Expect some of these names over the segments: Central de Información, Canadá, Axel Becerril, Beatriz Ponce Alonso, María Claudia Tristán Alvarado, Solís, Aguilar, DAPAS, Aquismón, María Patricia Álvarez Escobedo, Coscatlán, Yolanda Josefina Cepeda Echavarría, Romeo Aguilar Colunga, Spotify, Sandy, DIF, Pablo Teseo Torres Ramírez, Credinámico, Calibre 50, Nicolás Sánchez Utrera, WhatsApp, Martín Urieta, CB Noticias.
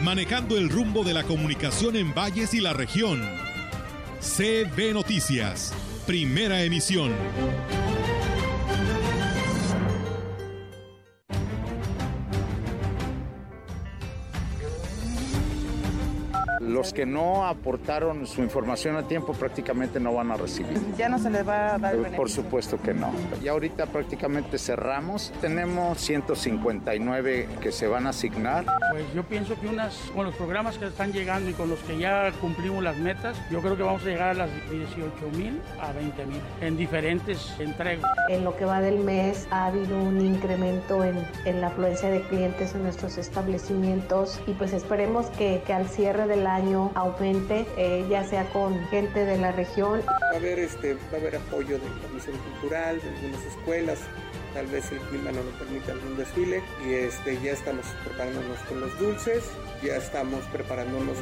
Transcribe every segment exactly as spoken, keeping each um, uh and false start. Manejando el rumbo de la comunicación en Valles y la región. C B Noticias, primera emisión. Los que no aportaron su información a tiempo prácticamente no van a recibir. ¿Ya no se les va a dar beneficio? Por supuesto que no. Ya ahorita prácticamente cerramos. Tenemos ciento cincuenta y nueve que se van a asignar. Pues yo pienso que unas, con los programas que están llegando y con los que ya cumplimos las metas, yo creo que vamos a llegar a las dieciocho mil a veinte mil en diferentes entregas. En lo que va del mes ha habido un incremento en, en la afluencia de clientes en nuestros establecimientos y pues esperemos que, que al cierre del año año aumente, eh, ya sea con gente de la región. Va a haber, este, va a haber apoyo de la Comisión Cultural, de algunas escuelas, tal vez el clima no lo permite algún desfile, y este, ya estamos preparándonos con los dulces, ya estamos preparándonos.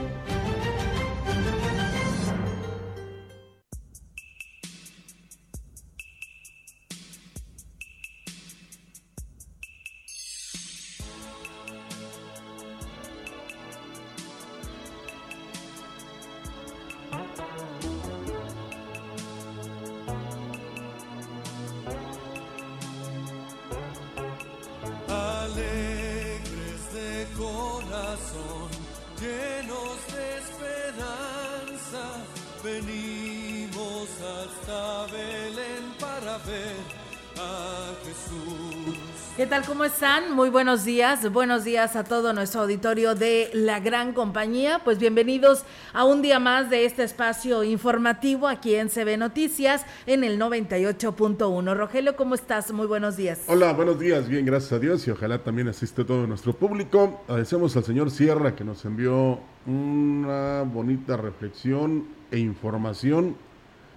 ¿Qué tal? ¿Cómo están? Muy buenos días. Buenos días a todo nuestro auditorio de La Gran Compañía. Pues bienvenidos a un día más de este espacio informativo aquí en C B Noticias en el noventa y ocho punto uno. Rogelio, ¿cómo estás? Muy buenos días. Hola, buenos días. Bien, gracias a Dios y ojalá también asiste todo nuestro público. Agradecemos al señor Sierra que nos envió una bonita reflexión e información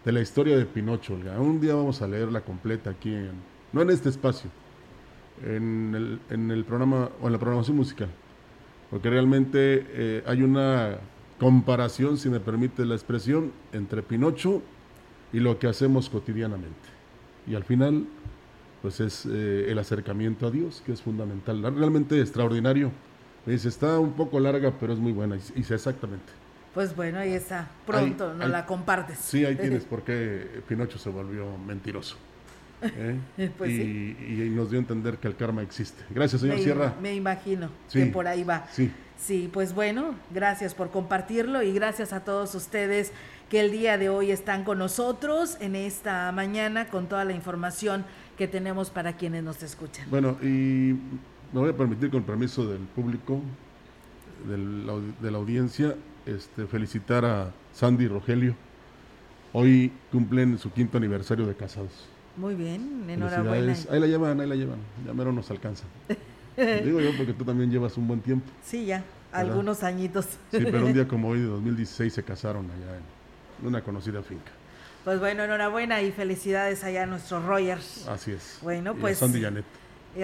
de la historia de Pinocho, Olga. Un día vamos a leerla completa aquí en, no en este espacio, en el, en el programa o en la programación musical, porque realmente eh, hay una comparación, si me permite la expresión, entre Pinocho y lo que hacemos cotidianamente, y al final pues es eh, el acercamiento a Dios, que es fundamental, realmente extraordinario. Me dice, está un poco larga pero es muy buena, y, y sé exactamente. Pues bueno, ahí está, pronto ahí, nos ahí, la compartes. Sí, ahí tienes, porque Pinocho se volvió mentiroso. ¿Eh? Pues y, sí. y nos dio a entender que el karma existe. Gracias, señor me, Sierra. Me imagino sí, que por ahí va. Sí. Sí, pues bueno, gracias por compartirlo y gracias a todos ustedes que el día de hoy están con nosotros en esta mañana con toda la información que tenemos para quienes nos escuchan. Bueno, y me voy a permitir, con permiso del público, del, de la audiencia, este, felicitar a Sandy y Rogelio. Hoy cumplen su quinto aniversario de casados. Muy bien, enhorabuena. Ahí la llevan, ahí la llevan. Ya mero nos alcanza. Digo yo porque tú también llevas un buen tiempo. Sí, ya, ¿verdad? Algunos añitos. Sí, pero un día como hoy de dos mil dieciséis se casaron allá en una conocida finca. Pues bueno, enhorabuena y felicidades allá a nuestros Rogers. Así es. Bueno, y pues a Sandy y Janet.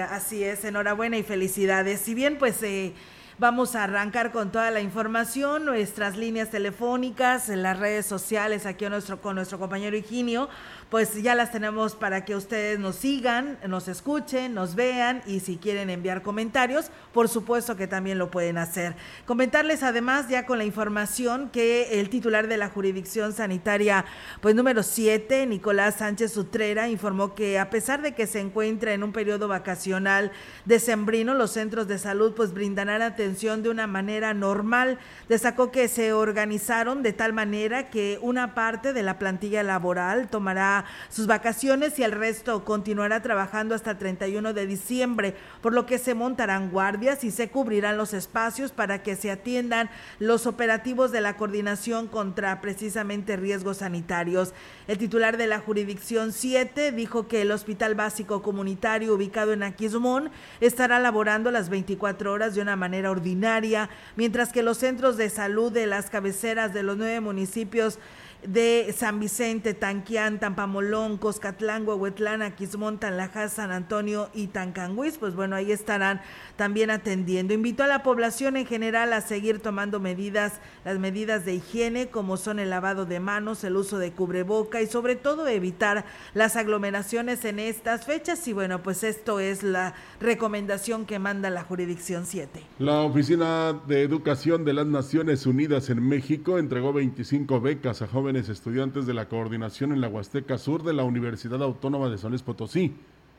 Así es, enhorabuena y felicidades. Si bien, pues eh, vamos a arrancar con toda la información, nuestras líneas telefónicas, en las redes sociales, aquí nuestro, con nuestro compañero Higinio, pues ya las tenemos para que ustedes nos sigan, nos escuchen, nos vean, y si quieren enviar comentarios, por supuesto que también lo pueden hacer. Comentarles además ya con la información que el titular de la jurisdicción sanitaria, pues número siete, Nicolás Sánchez Utrera, informó que a pesar de que se encuentra en un periodo vacacional decembrino, los centros de salud pues brindarán atención de una manera normal. Destacó que se organizaron de tal manera que una parte de la plantilla laboral tomará sus vacaciones y el resto continuará trabajando hasta el treinta y uno de diciembre, por lo que se montarán guardias y se cubrirán los espacios para que se atiendan los operativos de la coordinación contra precisamente riesgos sanitarios. El titular de la jurisdicción siete dijo que el Hospital Básico Comunitario ubicado en Aquismón estará laborando las veinticuatro horas de una manera ordinaria, mientras que los centros de salud de las cabeceras de los nueve municipios de San Vicente, Tanquián, Tampamolón, Coscatlán, Huehuetlán, Aquismón, Tanlajas, San Antonio y Tancanguis, pues bueno, ahí estarán también atendiendo. Invitó a la población en general a seguir tomando medidas, las medidas de higiene, como son el lavado de manos, el uso de cubreboca y sobre todo evitar las aglomeraciones en estas fechas. Y bueno, pues esto es la recomendación que manda la Jurisdicción siete. La Oficina de Educación de las Naciones Unidas en México entregó veinticinco becas a jóvenes estudiantes de la coordinación en la Huasteca Sur de la Universidad Autónoma de San Luis Potosí.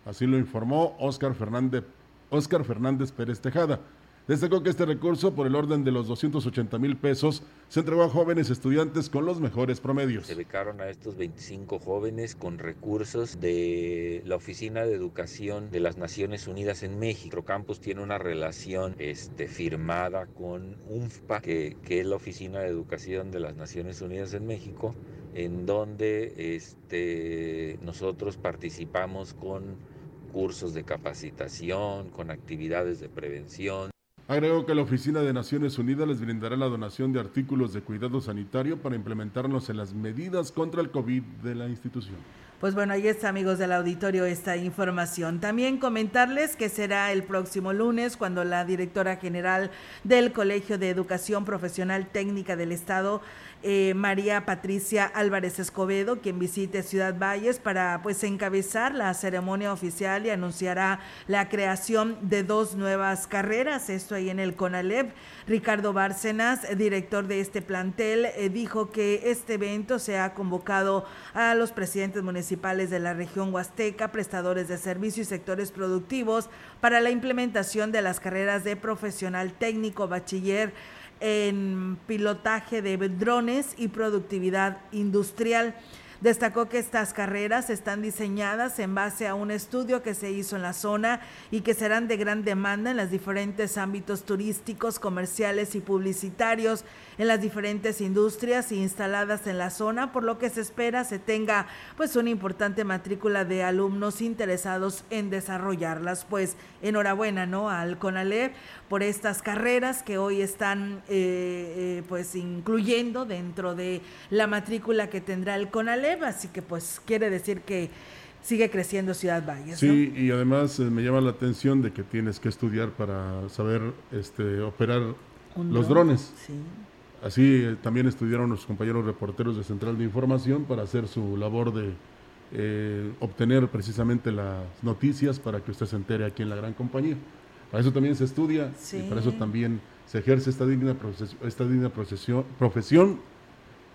Así lo informó Óscar Fernández, Óscar Fernández Pérez Tejada. Destacó que este recurso, por el orden de los doscientos ochenta mil pesos, se entregó a jóvenes estudiantes con los mejores promedios. Se becaron a estos veinticinco jóvenes con recursos de la Oficina de Educación de las Naciones Unidas en México. Nuestro campus tiene una relación este, firmada con U N F P A, que, que es la Oficina de Educación de las Naciones Unidas en México, en donde este, nosotros participamos con cursos de capacitación, con actividades de prevención. Agregó que la Oficina de Naciones Unidas les brindará la donación de artículos de cuidado sanitario para implementarlos en las medidas contra el COVID de la institución. Pues bueno, ahí está, amigos del auditorio, esta información. También comentarles que será el próximo lunes cuando la directora general del Colegio de Educación Profesional Técnica del Estado, eh, María Patricia Álvarez Escobedo, quien visite Ciudad Valles para pues encabezar la ceremonia oficial y anunciará la creación de dos nuevas carreras, esto ahí en el CONALEP. Ricardo Bárcenas, director de este plantel, eh, dijo que este evento se ha convocado a los presidentes municipales municipales de la región huasteca, prestadores de servicios y sectores productivos para la implementación de las carreras de profesional técnico, bachiller en pilotaje de drones y productividad industrial. Destacó que estas carreras están diseñadas en base a un estudio que se hizo en la zona y que serán de gran demanda en los diferentes ámbitos turísticos, comerciales y publicitarios, en las diferentes industrias instaladas en la zona, por lo que se espera se tenga pues una importante matrícula de alumnos interesados en desarrollarlas. Pues enhorabuena, ¿no?, al CONALEP por estas carreras que hoy están eh, eh, pues incluyendo dentro de la matrícula que tendrá el CONALEP. Así que pues quiere decir que sigue creciendo Ciudad Valles. Sí, ¿no? Y además eh, me llama la atención de que tienes que estudiar para saber este, operar Un los drone, drones. Sí. Así eh, también estudiaron los compañeros reporteros de Central de Información para hacer su labor de eh, obtener precisamente las noticias para que usted se entere aquí en La Gran Compañía. Para eso también se estudia, sí, y para eso también se ejerce esta digna, proces- esta digna procesión, profesión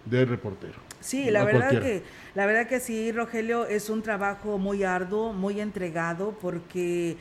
de reportero. Sí, la verdad que la verdad que sí, Rogelio, es un trabajo muy arduo, muy entregado, porque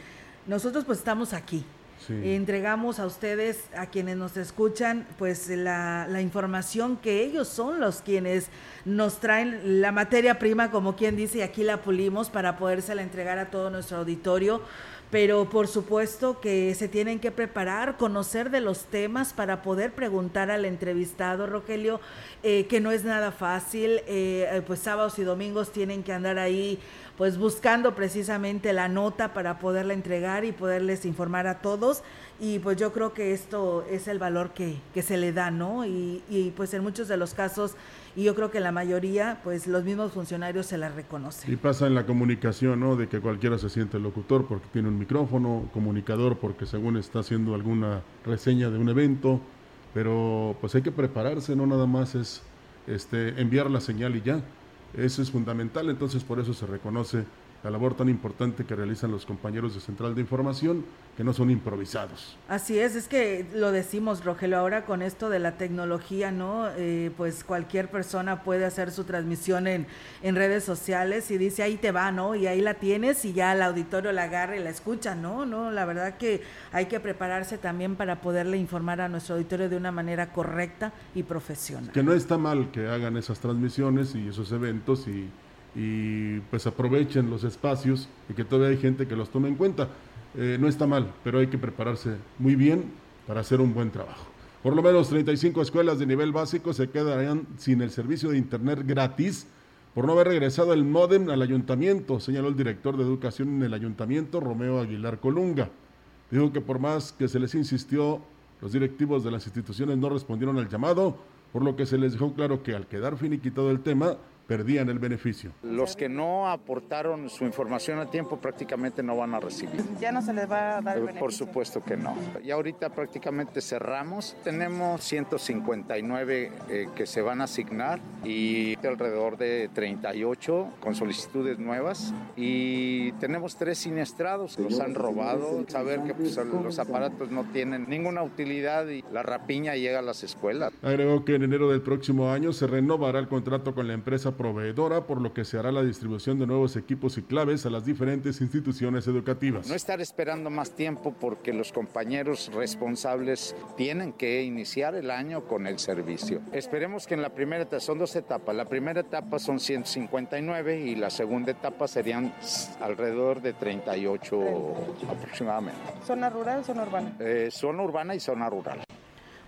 nosotros pues estamos aquí. Sí. Entregamos a ustedes, a quienes nos escuchan, pues la, la información que ellos son los quienes nos traen la materia prima, como quien dice, y aquí la pulimos para podérsela entregar a todo nuestro auditorio. Pero por supuesto que se tienen que preparar, conocer de los temas para poder preguntar al entrevistado, Rogelio, eh, que no es nada fácil, eh, pues sábados y domingos tienen que andar ahí pues buscando precisamente la nota para poderla entregar y poderles informar a todos. Y pues yo creo que esto es el valor que, que se le da, ¿no? Y, y pues en muchos de los casos, y yo creo que la mayoría, pues los mismos funcionarios se la reconocen. Y pasa en la comunicación, ¿no? De que cualquiera se siente locutor porque tiene un micrófono, comunicador porque según está haciendo alguna reseña de un evento, pero pues hay que prepararse, no nada más es este enviar la señal y ya. Eso es fundamental, entonces por eso se reconoce la labor tan importante que realizan los compañeros de Central de Información, que no son improvisados. Así es, es que lo decimos, Rogelio, ahora con esto de la tecnología, ¿no? Eh, pues cualquier persona puede hacer su transmisión en, en redes sociales y dice, ahí te va, ¿no? Y ahí la tienes y ya el auditorio la agarra y la escucha, ¿no? No, la verdad que hay que prepararse también para poderle informar a nuestro auditorio de una manera correcta y profesional. Que no está mal que hagan esas transmisiones y esos eventos y y pues aprovechen los espacios y que todavía hay gente que los tome en cuenta. Eh, no está mal, pero hay que prepararse muy bien para hacer un buen trabajo. Por lo menos treinta y cinco escuelas de nivel básico se quedarán sin el servicio de internet gratis por no haber regresado el módem al ayuntamiento, señaló el director de educación en el ayuntamiento, Romeo Aguilar Colunga. Dijo que por más que se les insistió Los directivos de las instituciones no respondieron al llamado, por lo que se les dejó claro que al quedar finiquitado el tema, perdían el beneficio. Los que no aportaron su información a tiempo prácticamente no van a recibir. ¿Ya no se les va a dar el beneficio? Por supuesto que no. Ya ahorita prácticamente cerramos. Tenemos ciento cincuenta y nueve eh, que se van a asignar y alrededor de treinta y ocho con solicitudes nuevas. Y tenemos tres siniestrados. Los han robado. Saber que pues, los aparatos no tienen ninguna utilidad y la rapiña llega a las escuelas. Agregó que en enero del próximo año se renovará el contrato con la empresa proveedora, por lo que se hará la distribución de nuevos equipos y claves a las diferentes instituciones educativas. No estar esperando más tiempo porque los compañeros responsables tienen que iniciar el año con el servicio. Esperemos que en la primera etapa, son dos etapas, la primera etapa son ciento cincuenta y nueve y la segunda etapa serían alrededor de treinta y ocho aproximadamente. ¿Zona rural o zona urbana? Eh, zona urbana y zona rural.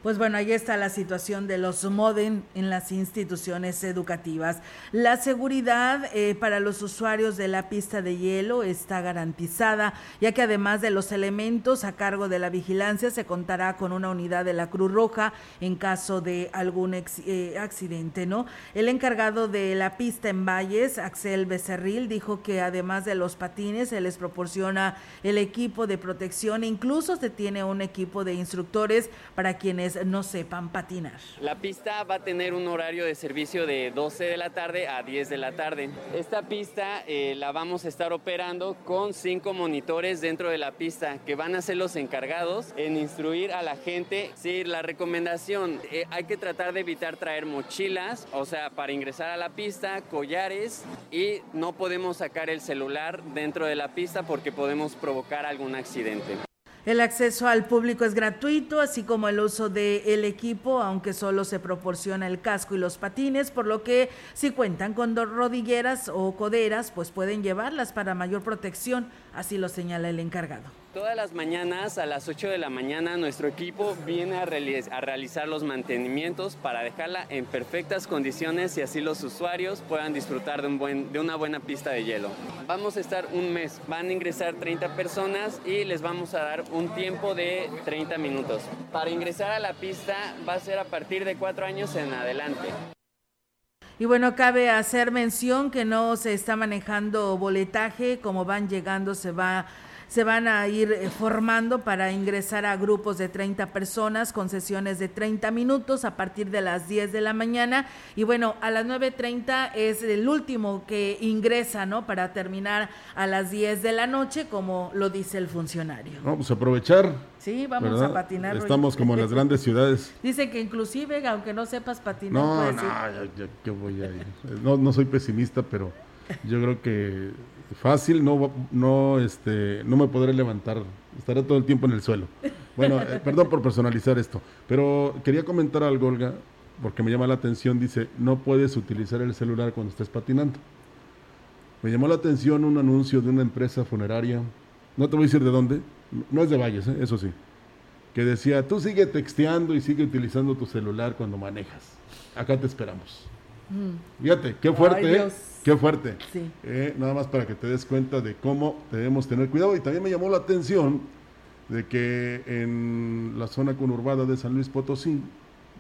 Pues bueno, ahí está la situación de los módem en las instituciones educativas. La seguridad eh, para los usuarios de la pista de hielo está garantizada, ya que además de los elementos a cargo de la vigilancia, se contará con una unidad de la Cruz Roja en caso de algún ex, eh, accidente, ¿no? El encargado de la pista en Valles, Axel Becerril, dijo que además de los patines, se les proporciona el equipo de protección, incluso se tiene un equipo de instructores para quienes no sepan patinar. La pista va a tener un horario de servicio de doce de la tarde a diez de la tarde. Esta pista eh, la vamos a estar operando con cinco monitores dentro de la pista que van a ser los encargados en instruir a la gente. Sí, la recomendación, eh, hay que tratar de evitar traer mochilas, o sea, para ingresar a la pista, collares, y no podemos sacar el celular dentro de la pista porque podemos provocar algún accidente. El acceso al público es gratuito, así como el uso del equipo, aunque solo se proporciona el casco y los patines, por lo que si cuentan con dos rodilleras o coderas, pues pueden llevarlas para mayor protección, así lo señala el encargado. Todas las mañanas a las ocho de la mañana nuestro equipo viene a, realiz- a realizar los mantenimientos para dejarla en perfectas condiciones y así los usuarios puedan disfrutar de, un buen, de una buena pista de hielo. Vamos a estar un mes, van a ingresar treinta personas y les vamos a dar un tiempo de treinta minutos. Para ingresar a la pista va a ser a partir de cuatro años en adelante. Y bueno, cabe hacer mención que no se está manejando boletaje, como van llegando se va Se van a ir formando para ingresar a grupos de treinta personas con sesiones de treinta minutos a partir de las diez de la mañana. Y bueno, a las nueve treinta es el último que ingresa, ¿no? Para terminar a las diez de la noche, como lo dice el funcionario. Vamos a aprovechar. Sí, vamos, ¿verdad?, a patinar. Estamos como en las grandes ciudades. Dice que inclusive, aunque no sepas patinar. No, puedes no, ya, ya, ¿qué voy a ir? No, no soy pesimista, pero yo creo que... Fácil, no, no, este, no me podré levantar, estaré todo el tiempo en el suelo. Bueno, eh, perdón por personalizar esto, pero quería comentar algo, Olga, porque me llama la atención. Dice, no puedes utilizar el celular cuando estés patinando. Me llamó la atención un anuncio de una empresa funeraria, no te voy a decir de dónde, no es de Valles, eh, eso sí, que decía, tú sigue texteando y sigue utilizando tu celular cuando manejas, acá te esperamos. Mm. Fíjate, qué fuerte. Ay, Dios. Qué fuerte, sí. eh, nada más para que te des cuenta de cómo debemos tener cuidado. Y también me llamó la atención de que en la zona conurbada de San Luis Potosí,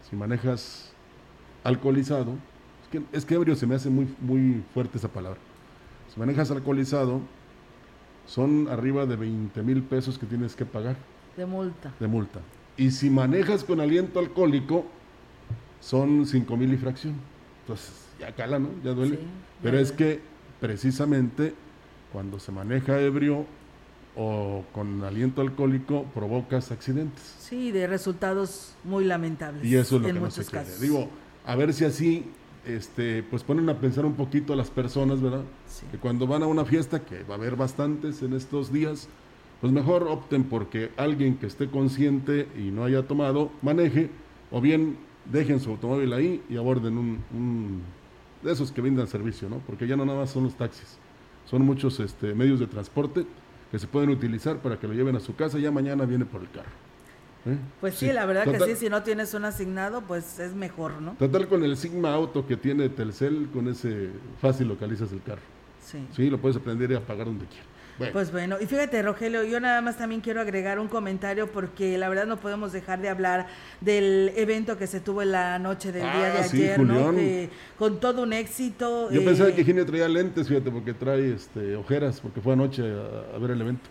si manejas alcoholizado, es que, es que ebrio se me hace muy, muy fuerte esa palabra, si manejas alcoholizado, son arriba de veinte mil pesos que tienes que pagar. De multa. De multa. Y si manejas con aliento alcohólico, son cinco mil y fracción. Entonces, ya cala, ¿no? Ya duele. Sí, pero ya es duele. Que precisamente cuando se maneja ebrio o con aliento alcohólico provocas accidentes. Sí, de resultados muy lamentables. Y eso es lo en que no se quiere. Digo, a ver si así este, pues ponen a pensar un poquito a las personas, ¿verdad? Sí. Que cuando van a una fiesta, que va a haber bastantes en estos días, pues mejor opten porque alguien que esté consciente y no haya tomado, maneje, o bien dejen su automóvil ahí y aborden un... un de esos que brindan servicio, ¿no? Porque ya no nada más son los taxis, son muchos este, medios de transporte que se pueden utilizar para que lo lleven a su casa y ya mañana viene por el carro. ¿Eh? Pues sí, sí, la verdad Total, que sí, si no tienes un asignado, pues es mejor, ¿no? Total, con el Sigma Auto que tiene Telcel, con ese fácil localizas el carro. Sí. Sí, lo puedes aprender y apagar donde quieras. Bueno. Pues bueno, y fíjate, Rogelio, yo nada más también quiero agregar un comentario porque la verdad no podemos dejar de hablar del evento que se tuvo en la noche del ah, día de sí, ayer, Julián. ¿No? Que, con todo un éxito. Yo eh... pensaba que Gine traía lentes, fíjate, porque trae este, ojeras, porque fue anoche a, a ver el evento.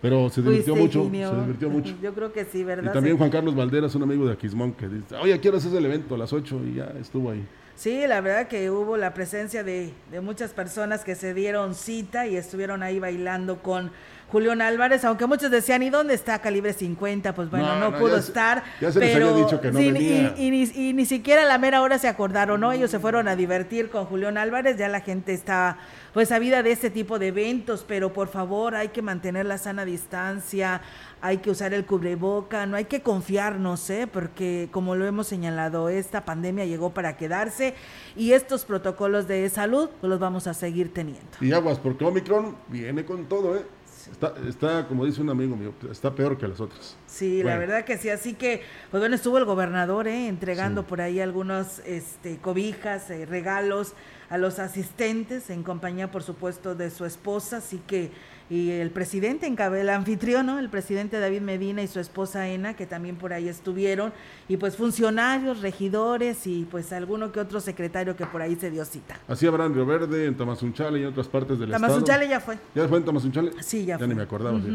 Pero se divirtió mucho, Higinio. se divirtió mucho. Yo creo que sí, ¿verdad? Y también sí. Juan Carlos Valderas, un amigo de Aquismón, que dice, oye, ¿a qué hora es el evento? A las ocho y ya estuvo ahí. Sí, la verdad que hubo la presencia de, de muchas personas que se dieron cita y estuvieron ahí bailando con Julián Álvarez, aunque muchos decían, ¿y dónde está Calibre cincuenta? Pues bueno, no, no, no pudo ya estar, se, ya se pero les había dicho que no sí, venía. Y, y, y, y ni siquiera a la mera hora se acordaron, ¿no? Ellos se fueron a divertir con Julián Álvarez, ya la gente está pues sabida de este tipo de eventos, pero por favor hay que mantener la sana distancia, hay que usar el cubreboca, no hay que confiarnos, ¿eh? Porque como lo hemos señalado, esta pandemia llegó para quedarse y estos protocolos de salud pues los vamos a seguir teniendo. Y aguas, porque Omicron viene con todo, ¿eh? Está, está, como dice un amigo mío, está peor que las otras. Sí, bueno. La verdad que sí, así que, pues bueno, estuvo el gobernador eh, entregando sí. por ahí algunos este, cobijas, eh, regalos a los asistentes, en compañía, por supuesto, de su esposa, así que, y el presidente, el anfitrión, ¿no? El presidente David Medina y su esposa Ena, que también por ahí estuvieron, y pues funcionarios, regidores, y pues alguno que otro secretario que por ahí se dio cita. Así habrá en Río Verde, en Tamazunchale y en otras partes del Tamazunchale estado. Tamazunchale ya fue. ¿Ya fue en Tamazunchale? Sí, ya, ya fue. Ya ni me acordaba. Uh-huh.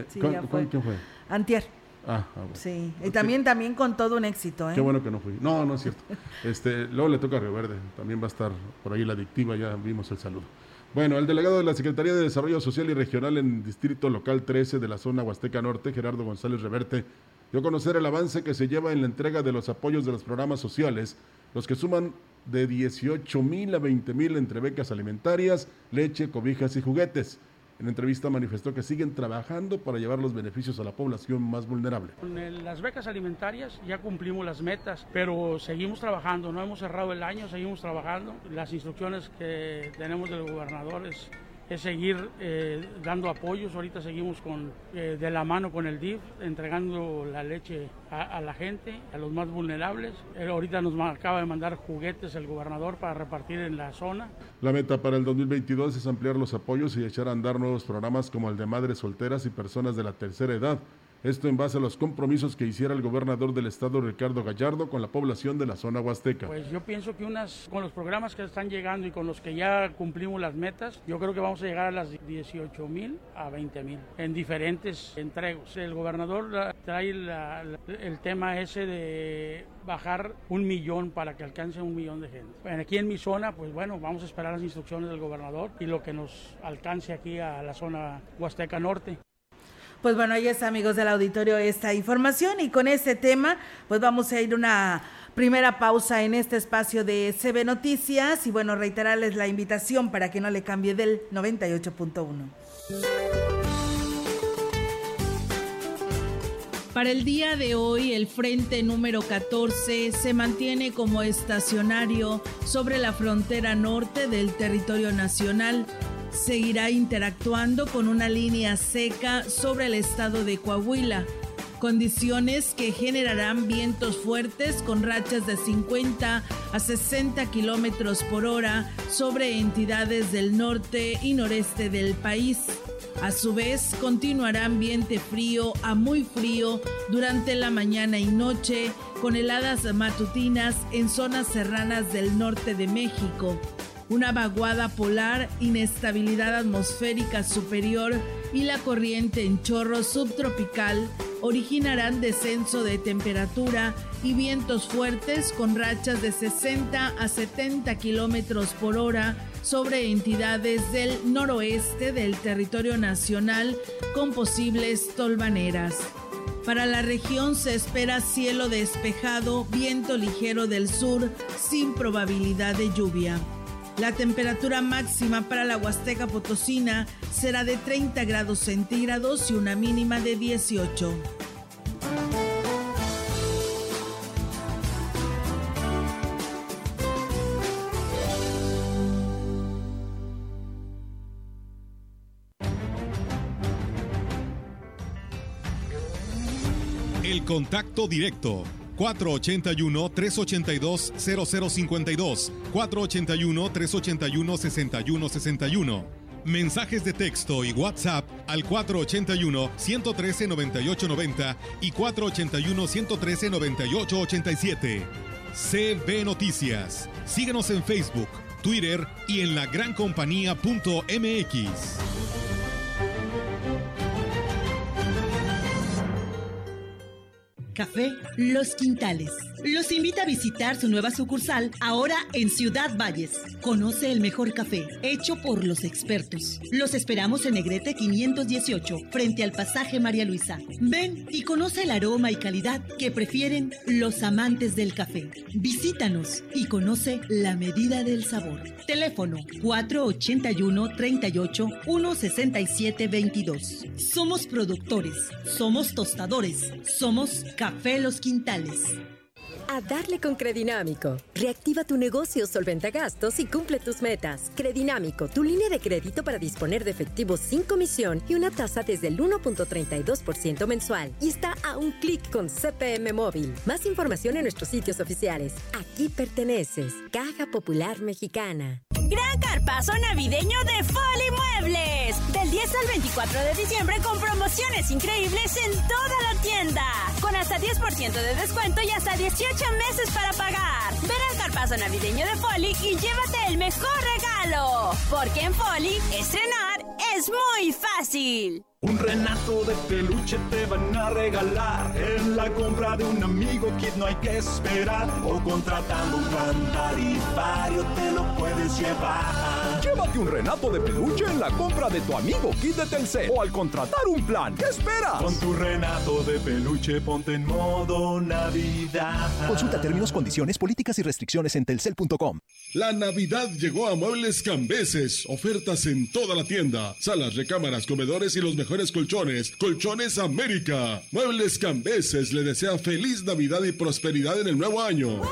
eh, sí, ya fue. ¿Quién fue? Antier. Ah, ah bueno. Sí, y también, también con todo un éxito, ¿eh? Qué bueno que no fui. No, no es cierto. este Luego le toca a Río Verde, también va a estar por ahí la adictiva, ya vimos el saludo. Bueno, el delegado de la Secretaría de Desarrollo Social y Regional en Distrito Local trece de la zona Huasteca Norte, Gerardo González Reverte, dio a conocer el avance que se lleva en la entrega de los apoyos de los programas sociales, los que suman de dieciocho mil a veinte mil entre becas alimentarias, leche, cobijas y juguetes. En entrevista manifestó que siguen trabajando para llevar los beneficios a la población más vulnerable. Con las becas alimentarias ya cumplimos las metas, pero seguimos trabajando, no hemos cerrado el año, seguimos trabajando. Las instrucciones que tenemos del gobernador es, es seguir eh, dando apoyos. Ahorita seguimos con, eh, de la mano con el D I F, entregando la leche a, a la gente, a los más vulnerables. Él ahorita nos acaba de mandar juguetes el gobernador para repartir en la zona. La meta para el dos mil veintidós es ampliar los apoyos y echar a andar nuevos programas como el de madres solteras y personas de la tercera edad. Esto en base a los compromisos que hiciera el gobernador del estado, Ricardo Gallardo, con la población de la zona huasteca. Pues yo pienso que unas, con los programas que están llegando y con los que ya cumplimos las metas, yo creo que vamos a llegar a las dieciocho mil a veinte mil en diferentes entregos. El gobernador la, trae la, la, el tema ese de bajar un millón para que alcance un millón de gente. Bueno, aquí en mi zona, pues bueno, vamos a esperar las instrucciones del gobernador y lo que nos alcance aquí a la zona huasteca norte. Pues bueno, ahí está, amigos del auditorio, esta información y con este tema, pues vamos a ir una primera pausa en este espacio de C B Noticias y bueno, reiterarles la invitación para que no le cambie del noventa y ocho punto uno. Para el día de hoy, el frente número catorce se mantiene como estacionario sobre la frontera norte del territorio nacional. Seguirá interactuando con una línea seca sobre el estado de Coahuila, condiciones que generarán vientos fuertes con rachas de cincuenta a sesenta kilómetros por hora sobre entidades del norte y noreste del país. A su vez, continuará ambiente frío a muy frío durante la mañana y noche, con heladas matutinas en zonas serranas del norte de México. Una vaguada polar, inestabilidad atmosférica superior y la corriente en chorro subtropical originarán descenso de temperatura y vientos fuertes con rachas de sesenta a setenta kilómetros por hora sobre entidades del noroeste del territorio nacional con posibles tolvaneras. Para la región se espera cielo despejado, viento ligero del sur sin probabilidad de lluvia. La temperatura máxima para la Huasteca Potosina será de treinta grados centígrados y una mínima de dieciocho. El contacto directo. cuatro ocho uno, tres ocho dos, cero cero cinco dos, cuatro ocho uno, tres ocho uno, seis uno seis uno. mensajes de texto y WhatsApp al cuatro ochenta y uno, ciento trece, noventa y ocho noventa y cuatro ochenta y uno, ciento trece, noventa y ocho ochenta y siete. C B Noticias. Síguenos en Facebook, Twitter y en la gran compañía punto m x. Café Los Quintales los invita a visitar su nueva sucursal ahora en Ciudad Valles. Conoce el mejor café hecho por los expertos. Los esperamos en Negrete quinientos dieciocho, frente al pasaje María Luisa. Ven y conoce el aroma y calidad que prefieren los amantes del café. Visítanos y conoce la medida del sabor. Teléfono cuatro ochenta y uno, treinta y ocho, ciento sesenta y siete, veintidós. Somos productores, somos tostadores, somos café. Café Los Quintales. A darle con Credinámico. Reactiva tu negocio, solventa gastos y cumple tus metas. Credinámico, tu línea de crédito para disponer de efectivo sin comisión y una tasa desde el uno punto treinta y dos por ciento mensual. Y está a un clic con C P M Móvil. Más información en nuestros sitios oficiales. Aquí perteneces. Caja Popular Mexicana. Gran carpazo navideño de Foli Muebles. Del diez al veinticuatro de diciembre con promociones increíbles en toda la tienda. Con hasta diez por ciento de descuento y hasta dieciocho meses para pagar. Ven al carpazo navideño de Foli y llévate el mejor regalo. Porque en Foli, estrenar es muy fácil. Un renato de peluche te van a regalar. En la compra de un amigo kit no hay que esperar. O contratando un cantarifario te lo puedes llevar. Llévate un renato de peluche en la compra de tu amigo kit de Telcel. O al contratar un plan. ¿Qué esperas? Con tu renato de peluche ponte en modo Navidad. Consulta términos, condiciones, políticas y restricciones en telcel punto com. La Navidad llegó a Muebles Cambeses. Ofertas en toda la tienda. Salas, recámaras, comedores y los mejores. Mejores colchones, Colchones América. Muebles Cambeses le desea feliz Navidad y prosperidad en el nuevo año.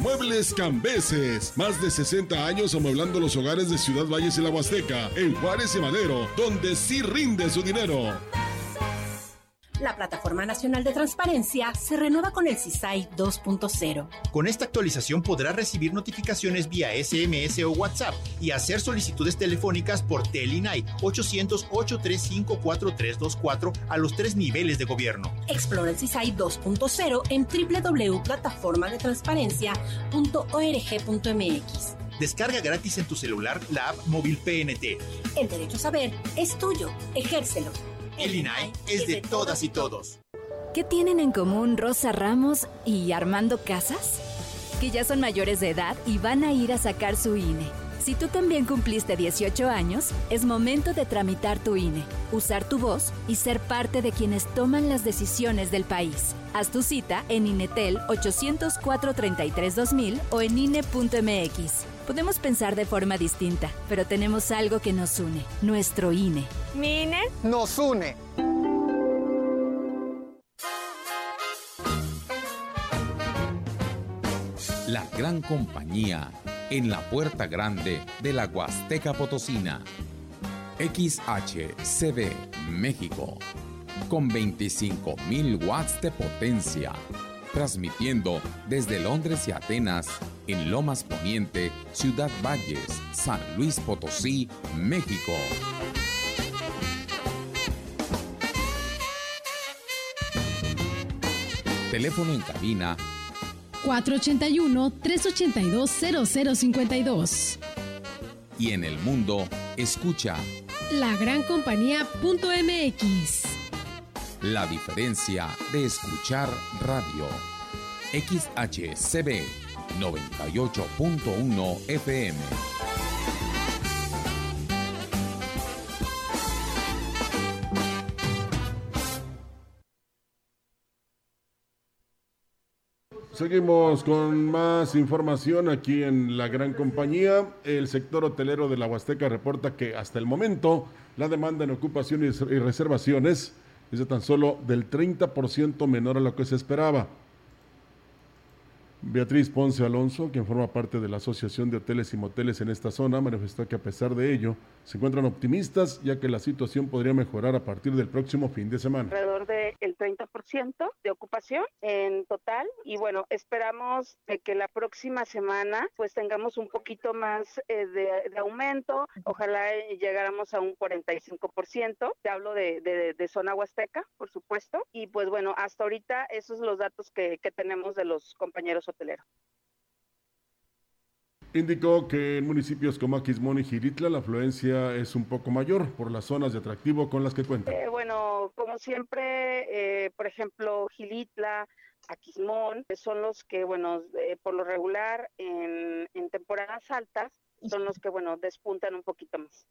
Muebles Cambeses, más de sesenta años amueblando los hogares de Ciudad Valles y la Huasteca, en Juárez y Madero, donde sí rinde su dinero. La Plataforma Nacional de Transparencia se renueva con el C I S A I dos punto cero. Con esta actualización podrás recibir notificaciones vía S M S o WhatsApp y hacer solicitudes telefónicas por Telinai ocho cero cero, ocho tres cinco, cuatro tres dos cuatro a los tres niveles de gobierno. Explora el C I S A I dos punto cero en doble u doble u doble u punto plataforma de transparencia punto org punto m x. Descarga gratis en tu celular la app móvil P N T. El derecho a saber es tuyo. Ejércelo. El INAI es de todas y todos. ¿Qué tienen en común Rosa Ramos y Armando Casas? Que ya son mayores de edad y van a ir a sacar su I N E. Si tú también cumpliste dieciocho años, es momento de tramitar tu I N E, usar tu voz y ser parte de quienes toman las decisiones del país. Haz tu cita en INETEL ocho cero cero, cuatro tres tres, dos mil o en I N E punto m x. Podemos pensar de forma distinta, pero tenemos algo que nos une, nuestro I N E. Mi I N E nos une. La Gran Compañía, en la puerta grande de la Huasteca Potosina. X H C B México, con veinticinco mil watts de potencia. Transmitiendo desde Londres y Atenas, en Lomas Poniente, Ciudad Valles, San Luis Potosí, México. Teléfono en cabina cuatro ochenta y uno, trescientos ochenta y dos, cero cero cincuenta y dos. Y en el mundo, escucha la gran compañía punto m x. La diferencia de escuchar radio. X H C B noventa y ocho punto uno F M. Seguimos con más información aquí en La Gran Compañía. El sector hotelero de la Huasteca reporta que hasta el momento la demanda en ocupaciones y reservaciones es de tan solo del treinta por ciento menor a lo que se esperaba. Beatriz Ponce Alonso, quien forma parte de la Asociación de Hoteles y Moteles en esta zona, manifestó que a pesar de ello, se encuentran optimistas, ya que la situación podría mejorar a partir del próximo fin de semana. Alrededor del treinta por ciento de ocupación en total, y bueno, esperamos de que la próxima semana pues tengamos un poquito más eh, de, de aumento, ojalá llegáramos a un cuarenta y cinco por ciento, te hablo de, de, de zona huasteca, por supuesto, y pues bueno, hasta ahorita esos son los datos que, que tenemos de los compañeros hoteleros. Indicó que en municipios como Aquismón y Giritla la afluencia es un poco mayor por las zonas de atractivo con las que cuentan. Eh, bueno, como siempre, eh, por ejemplo, Giritla, Aquismón, son los que, bueno, eh, por lo regular en, en temporadas altas son los que, bueno, despuntan un poquito más.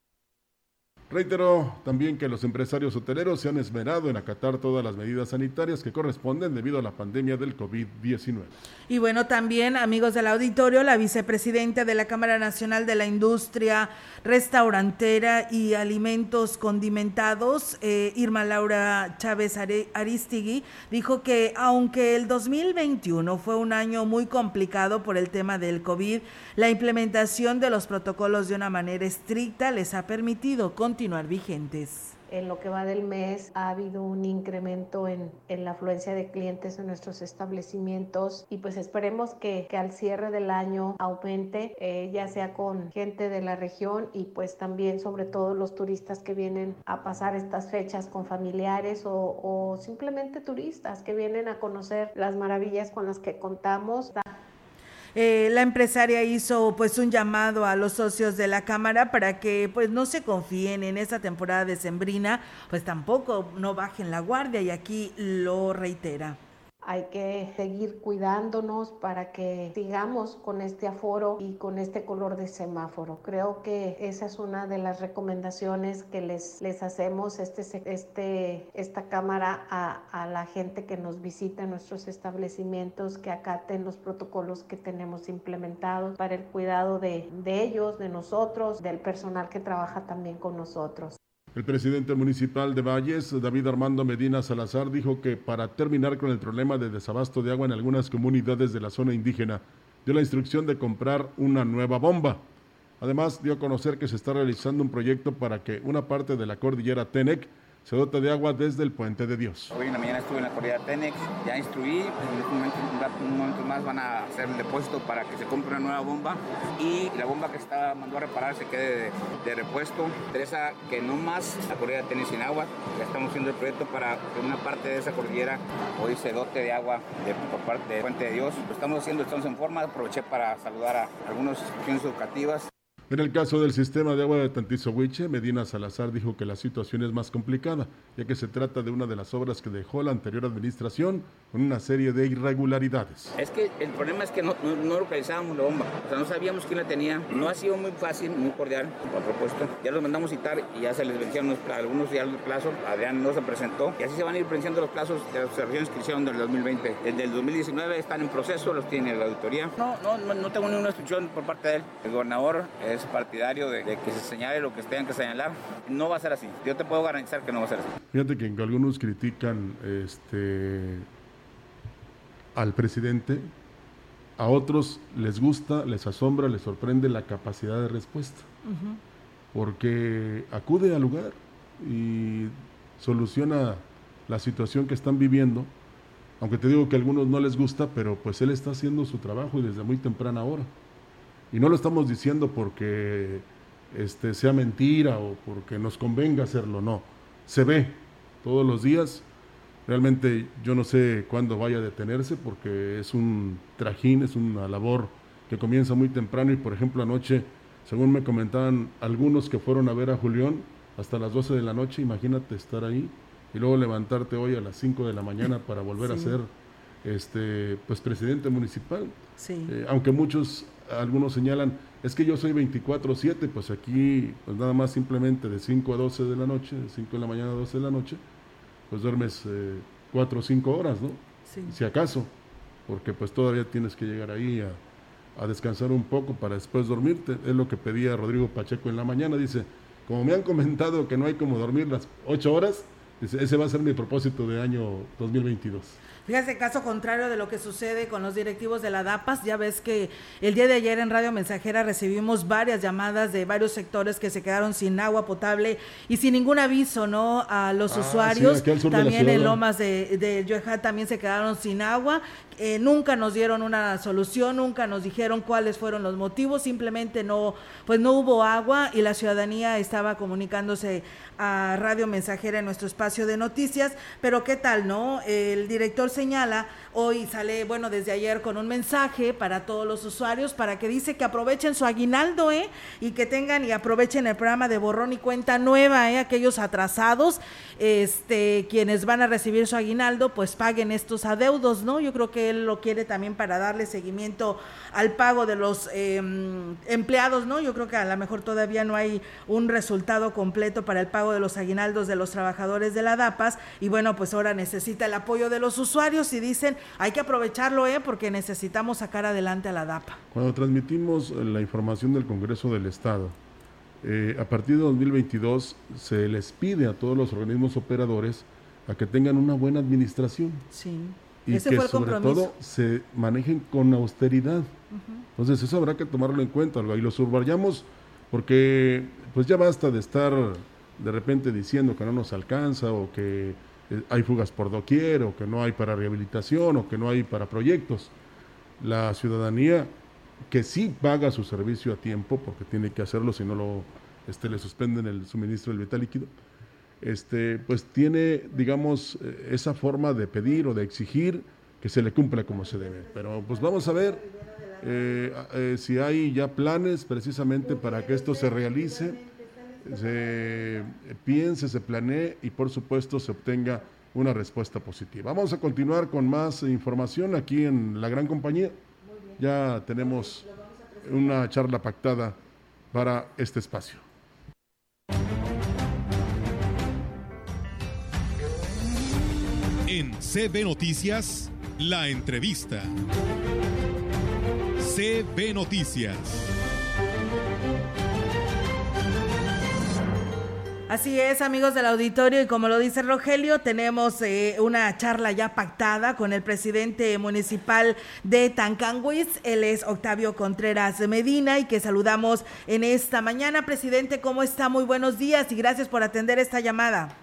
Reiteró también que los empresarios hoteleros se han esmerado en acatar todas las medidas sanitarias que corresponden debido a la pandemia del covid diecinueve. Y bueno, también, amigos del auditorio, la vicepresidenta de la Cámara Nacional de la Industria Restaurantera y Alimentos Condimentados, eh, Irma Laura Chávez Aristiguí, dijo que aunque el dos mil veintiuno fue un año muy complicado por el tema del COVID, la implementación de los protocolos de una manera estricta les ha permitido continuar vigentes. En lo que va del mes ha habido un incremento en, en la afluencia de clientes en nuestros establecimientos y pues esperemos que, que al cierre del año aumente, eh, ya sea con gente de la región y pues también sobre todo los turistas que vienen a pasar estas fechas con familiares o, o simplemente turistas que vienen a conocer las maravillas con las que contamos. Eh, la empresaria hizo pues un llamado a los socios de la Cámara para que pues no se confíen en esta temporada decembrina, pues tampoco no bajen la guardia, y aquí lo reitera. Hay que seguir cuidándonos para que sigamos con este aforo y con este color de semáforo. Creo que esa es una de las recomendaciones que les, les hacemos este, este, esta cámara a, a la gente que nos visita en nuestros establecimientos, que acaten los protocolos que tenemos implementados para el cuidado de, de ellos, de nosotros, del personal que trabaja también con nosotros. El presidente municipal de Valles, David Armando Medina Salazar, dijo que para terminar con el problema de desabasto de agua en algunas comunidades de la zona indígena, dio la instrucción de comprar una nueva bomba. Además, dio a conocer que se está realizando un proyecto para que una parte de la cordillera Tenec se dota de agua desde el Puente de Dios. Hoy en la mañana estuve en la cordillera Tenex, ya instruí, en este momento, un momento más van a hacer el depósito para que se compre una nueva bomba y la bomba que está mandó a reparar se quede de, de repuesto. Interesa que no más la cordillera Tenex sin agua, ya estamos haciendo el proyecto para que una parte de esa cordillera hoy se dote de agua de, por parte del Puente de Dios. Lo estamos haciendo, estamos en forma, aproveché para saludar a algunas instituciones educativas. En el caso del sistema de agua de Tantizohuiche, Medina Salazar dijo que la situación es más complicada, ya que se trata de una de las obras que dejó la anterior administración con una serie de irregularidades. Es que el problema es que no, no, no localizábamos la bomba, o sea, no sabíamos quién la tenía, no ha sido muy fácil, muy cordial, por propuesto. Ya los mandamos citar y ya se les vencieron los, algunos días los plazos, Adrián no se presentó, y así se van a ir venciendo los plazos de las observaciones que hicieron del dos mil veinte. Desde el dos mil diecinueve están en proceso, los tiene la auditoría. No, no, no tengo ninguna instrucción por parte de él. El gobernador es partidario de, de que se señale lo que tengan que señalar. No va a ser así, yo te puedo garantizar que no va a ser así. Fíjate que algunos critican este al presidente, a otros les gusta, les asombra, les sorprende la capacidad de respuesta, uh-huh. porque acude al lugar y soluciona la situación que están viviendo, aunque te digo que a algunos no les gusta, pero pues él está haciendo su trabajo y desde muy temprana hora. Y no lo estamos diciendo porque este, sea mentira o porque nos convenga hacerlo, no. Se ve todos los días. Realmente yo no sé cuándo vaya a detenerse porque es un trajín, es una labor que comienza muy temprano. Y por ejemplo anoche, según me comentaban algunos que fueron a ver a Julián hasta las doce de la noche, imagínate estar ahí y luego levantarte hoy a las cinco de la mañana para volver sí. a ser este, pues, presidente municipal. Sí. Eh, aunque muchos... Algunos señalan, es que yo soy veinticuatro siete, pues aquí, pues nada más simplemente de cinco a doce de la noche, de cinco de la mañana a doce de la noche, pues duermes eh, cuatro o cinco horas, ¿no? Sí. Si acaso, porque pues todavía tienes que llegar ahí a, a descansar un poco para después dormirte. Es lo que pedía Rodrigo Pacheco en la mañana, dice, como me han comentado que no hay como dormir las ocho horas, Ese, ese va a ser mi propósito de año dos mil veintidós. Fíjate, caso contrario de lo que sucede con los directivos de la DAPAS, ya ves que el día de ayer en Radio Mensajera recibimos varias llamadas de varios sectores que se quedaron sin agua potable y sin ningún aviso, ¿no?, a los ah, usuarios. Sí, también en Lomas de, de Yoja también se quedaron sin agua. Eh, nunca nos dieron una solución, nunca nos dijeron cuáles fueron los motivos, simplemente no, pues no hubo agua y la ciudadanía estaba comunicándose a Radio Mensajera en nuestro espacio de noticias. Pero qué tal, ¿no? El director señala, hoy sale, bueno, desde ayer con un mensaje para todos los usuarios, para que dice que aprovechen su aguinaldo, ¿eh? Y que tengan y aprovechen el programa de borrón y cuenta nueva, ¿eh? Aquellos atrasados, este, quienes van a recibir su aguinaldo, pues paguen estos adeudos, ¿no? Yo creo que él lo quiere también para darle seguimiento al pago de los eh, empleados, ¿no? Yo creo que a lo mejor todavía no hay un resultado completo para el pago de los aguinaldos de los trabajadores de la DAPAS, y bueno, pues ahora necesita el apoyo de los usuarios. Y dicen, hay que aprovecharlo, eh, porque necesitamos sacar adelante a la DAPA. Cuando transmitimos la información del Congreso del Estado, eh, a partir de dos mil veintidós se les pide a todos los organismos operadores a que tengan una buena administración. Sí. Y ese que fue el sobre compromiso. Todo se manejen con austeridad. Uh-huh. Entonces eso habrá que tomarlo en cuenta, y lo subrayamos porque pues ya basta de estar de repente diciendo que no nos alcanza o que hay fugas por doquier, o que no hay para rehabilitación, o que no hay para proyectos. La ciudadanía que sí paga su servicio a tiempo, porque tiene que hacerlo, si no lo, este, le suspenden el suministro del vital líquido, este, pues tiene, digamos, esa forma de pedir o de exigir que se le cumpla como se debe. Pero pues vamos a ver eh, eh, si hay ya planes precisamente para que esto se realice, se piense, se planee y por supuesto se obtenga una respuesta positiva. Vamos a continuar con más información aquí en La Gran Compañía. Ya tenemos una charla pactada para este espacio. En C B Noticias, la entrevista. C B Noticias. Así es, amigos del auditorio, y como lo dice Rogelio, tenemos eh, una charla ya pactada con el presidente municipal de Tancanguis, él es Octavio Contreras de Medina, y que saludamos en esta mañana. Presidente, ¿cómo está? Muy buenos días y gracias por atender esta llamada.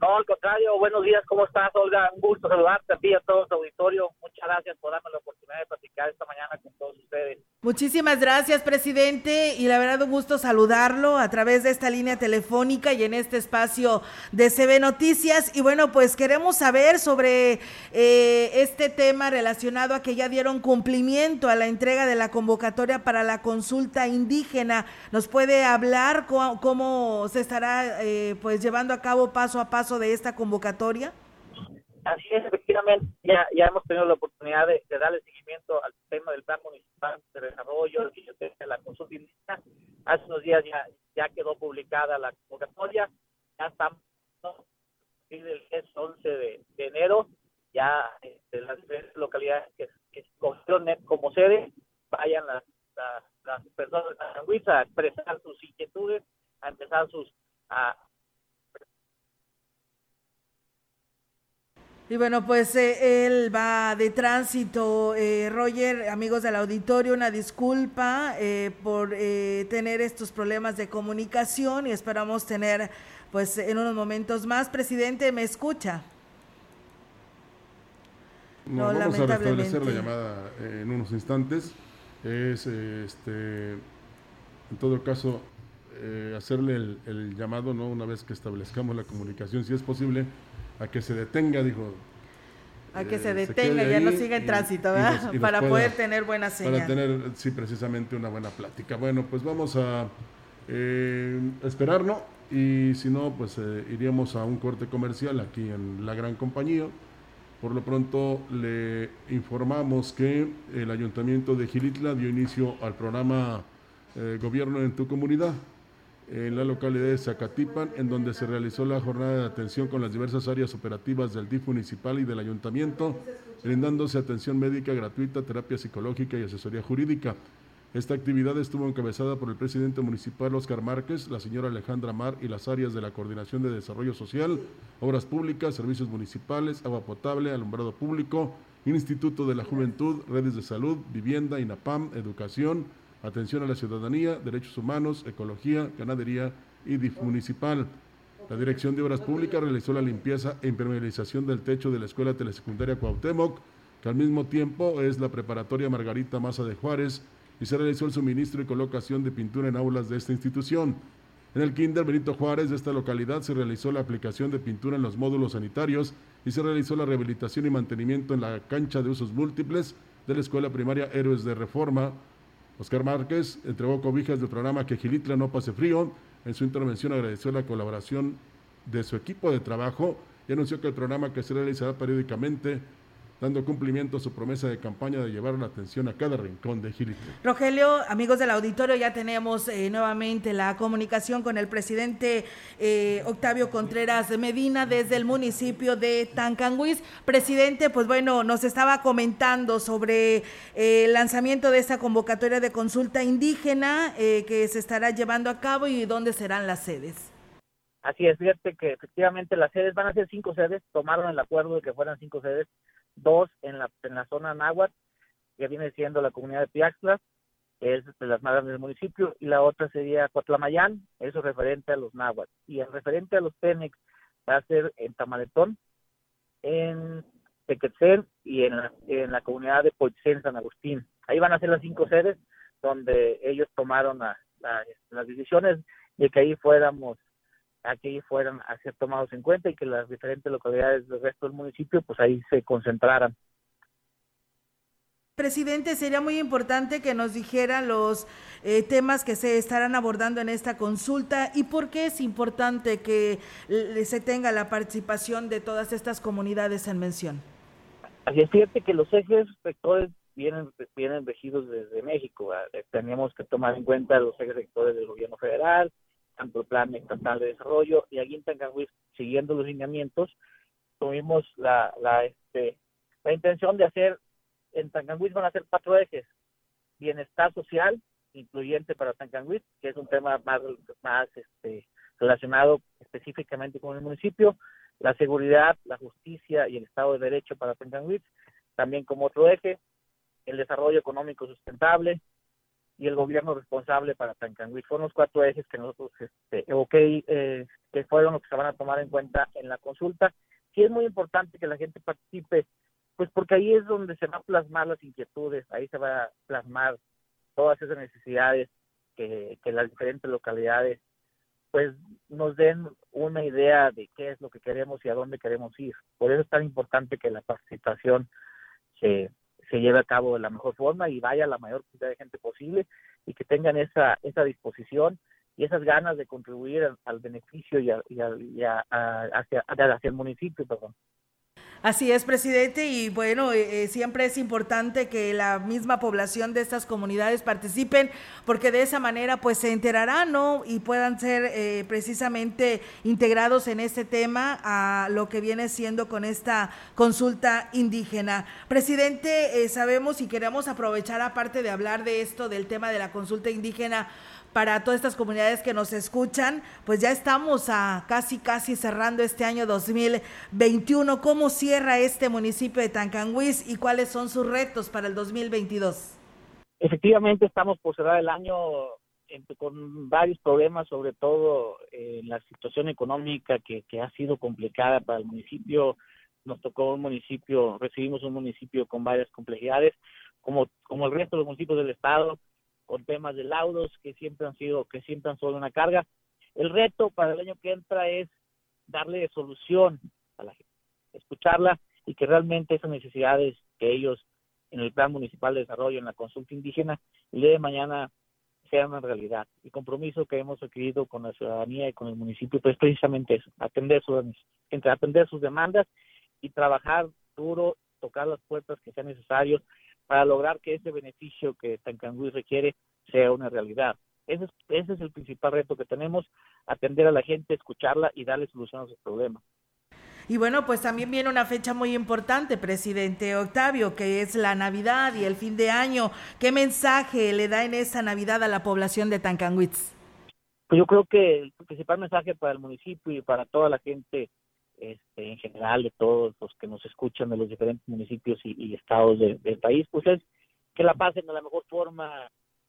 No, al contrario, buenos días, ¿cómo estás, Olga? Un gusto saludarte a ti y a todo tu auditorio. Muchas gracias por darme la oportunidad de platicar esta mañana con todos ustedes. Muchísimas gracias, presidente, y la verdad un gusto saludarlo a través de esta línea telefónica y en este espacio de C B Noticias. Y bueno, pues queremos saber sobre eh, este tema relacionado a que ya dieron cumplimiento a la entrega de la convocatoria para la consulta indígena. ¿Nos puede hablar co- cómo se estará eh, pues llevando a cabo paso a paso de esta convocatoria? Así es, efectivamente, ya, ya hemos tenido la oportunidad de, de darle seguimiento al tema del plan municipal de desarrollo, que yo tenía la consulta indígena. Hace unos días ya, ya quedó publicada la convocatoria, ya estamos, ¿no?, el once de, de enero, ya eh, de las diferentes localidades que, que escogieron como sede, vayan las, las, las personas a, a expresar sus inquietudes, a empezar sus... A, Y bueno, pues eh, él va de tránsito, eh, Roger, amigos del auditorio, una disculpa eh, por eh, tener estos problemas de comunicación y esperamos tener, pues, en unos momentos más. Presidente, ¿me escucha? No, no vamos a restablecer la llamada eh, en unos instantes. Es, eh, este, en todo caso, eh, hacerle el, el llamado, ¿no?, una vez que establezcamos la comunicación, si es posible, a que se detenga, dijo. A que eh, se detenga, se ya no siga en y, tránsito, ¿verdad? Y nos, y para pueda, poder tener buena señal. Para tener, sí, precisamente una buena plática. Bueno, pues vamos a eh, esperarnos, y si no, pues eh, iríamos a un corte comercial aquí en La Gran Compañía. Por lo pronto le informamos que el Ayuntamiento de Xilitla dio inicio al programa eh, Gobierno en tu Comunidad, en la localidad de Zacatipan, en donde se realizó la jornada de atención con las diversas áreas operativas del D I F municipal y del ayuntamiento, brindándose atención médica gratuita, terapia psicológica y asesoría jurídica. Esta actividad estuvo encabezada por el presidente municipal Óscar Márquez, la señora Alejandra Mar y las áreas de la Coordinación de Desarrollo Social, Obras Públicas, Servicios Municipales, Agua Potable, Alumbrado Público, Instituto de la Juventud, Redes de Salud, Vivienda, INAPAM, Educación, Atención a la Ciudadanía, Derechos Humanos, Ecología, Ganadería y D I F Municipal. La Dirección de Obras Públicas realizó la limpieza e impermeabilización del techo de la Escuela Telesecundaria Cuauhtémoc, que al mismo tiempo es la Preparatoria Margarita Maza de Juárez, y se realizó el suministro y colocación de pintura en aulas de esta institución. En el Kinder Benito Juárez de esta localidad se realizó la aplicación de pintura en los módulos sanitarios y se realizó la rehabilitación y mantenimiento en la cancha de usos múltiples de la Escuela Primaria Héroes de Reforma. Óscar Márquez entregó cobijas del programa Que Xilitla no pase frío. En su intervención agradeció la colaboración de su equipo de trabajo y anunció que el programa que se realizará periódicamente, dando cumplimiento a su promesa de campaña de llevar la atención a cada rincón de Xilitla. Rogelio, amigos del auditorio, ya tenemos eh, nuevamente la comunicación con el presidente eh, Octavio Contreras de Medina desde el municipio de Tancanguis. Presidente, pues bueno, nos estaba comentando sobre eh, el lanzamiento de esta convocatoria de consulta indígena eh, que se estará llevando a cabo y dónde serán las sedes. Así es, fíjate que efectivamente las sedes van a ser cinco sedes, tomaron el acuerdo de que fueran cinco sedes, dos en la en la zona náhuatl, que viene siendo la comunidad de Piaxtla, que es de las más grandes del municipio, y la otra sería Coatlamayán, eso referente a los náhuatl, y el referente a los Pemex va a ser en Tamaletón, en Tequetzén y en la, en la comunidad de Poitzén, San Agustín. Ahí van a ser las cinco sedes donde ellos tomaron la, la, las decisiones de que ahí fuéramos aquí fueran a ser tomados en cuenta y que las diferentes localidades del resto del municipio, pues ahí se concentraran. Presidente, sería muy importante que nos dijera los eh, temas que se estarán abordando en esta consulta y por qué es importante que l- se tenga la participación de todas estas comunidades en mención. Así es, fíjate que los ejes sectores vienen, vienen regidos desde México, ¿verdad? Tenemos que tomar en cuenta los ejes sectores del gobierno federal, tanto el plan estatal de desarrollo, y aquí en Tancanguis, siguiendo los lineamientos, tuvimos la la este la intención de hacer, en Tancanguis van a ser cuatro ejes: bienestar social, incluyente para Tancanguis, que es un tema más, más este relacionado específicamente con el municipio, la seguridad, la justicia y el Estado de Derecho para Tancanguis, también como otro eje, el desarrollo económico sustentable, y el gobierno responsable para Tancanguis. Fueron los cuatro ejes que nosotros este, okay, eh, que fueron los que se van a tomar en cuenta en la consulta. Sí es muy importante que la gente participe, pues porque ahí es donde se van a plasmar las inquietudes, ahí se va a plasmar todas esas necesidades que, que las diferentes localidades pues nos den una idea de qué es lo que queremos y a dónde queremos ir. Por eso es tan importante que la participación se eh, se lleve a cabo de la mejor forma y vaya la mayor cantidad de gente posible y que tengan esa esa disposición y esas ganas de contribuir al, al beneficio y, a, y, a, y a, hacia, hacia el municipio, perdón. Así es, presidente, y bueno, eh, siempre es importante que la misma población de estas comunidades participen, porque de esa manera pues se enterarán, ¿no? Y puedan ser eh, precisamente integrados en este tema a lo que viene siendo con esta consulta indígena. Presidente, eh, sabemos y queremos aprovechar, aparte de hablar de esto, del tema de la consulta indígena, para todas estas comunidades que nos escuchan, pues ya estamos a casi casi cerrando este año dos mil veintiuno. ¿Cómo cierra este municipio de Tancanguis y cuáles son sus retos para el dos mil veintidós? Efectivamente, estamos por cerrar el año con varios problemas, sobre todo eh, la situación económica que, que ha sido complicada para el municipio. Nos tocó un municipio, recibimos un municipio con varias complejidades, como, como el resto de los municipios del estado, con temas de laudos que siempre han sido, que siempre han sido una carga. El reto para el año que entra es darle solución a la gente, escucharla y que realmente esas necesidades que ellos en el Plan Municipal de Desarrollo, en la consulta indígena, el día de mañana sean una realidad. El compromiso que hemos adquirido con la ciudadanía y con el municipio es precisamente eso, atender sus, atender sus demandas y trabajar duro, tocar las puertas que sean necesarios para lograr que ese beneficio que Tancanguis requiere sea una realidad. Ese es, ese es el principal reto que tenemos, atender a la gente, escucharla y darle solución a sus problemas. Y bueno, pues también viene una fecha muy importante, presidente Octavio, que es la Navidad y el fin de año. ¿Qué mensaje le da en esa Navidad a la población de Tancanwitz? Pues yo creo que el principal mensaje para el municipio y para toda la gente este, en general, de todos los que nos escuchan de los diferentes municipios y, y estados de, del país, pues es que la pasen de la mejor forma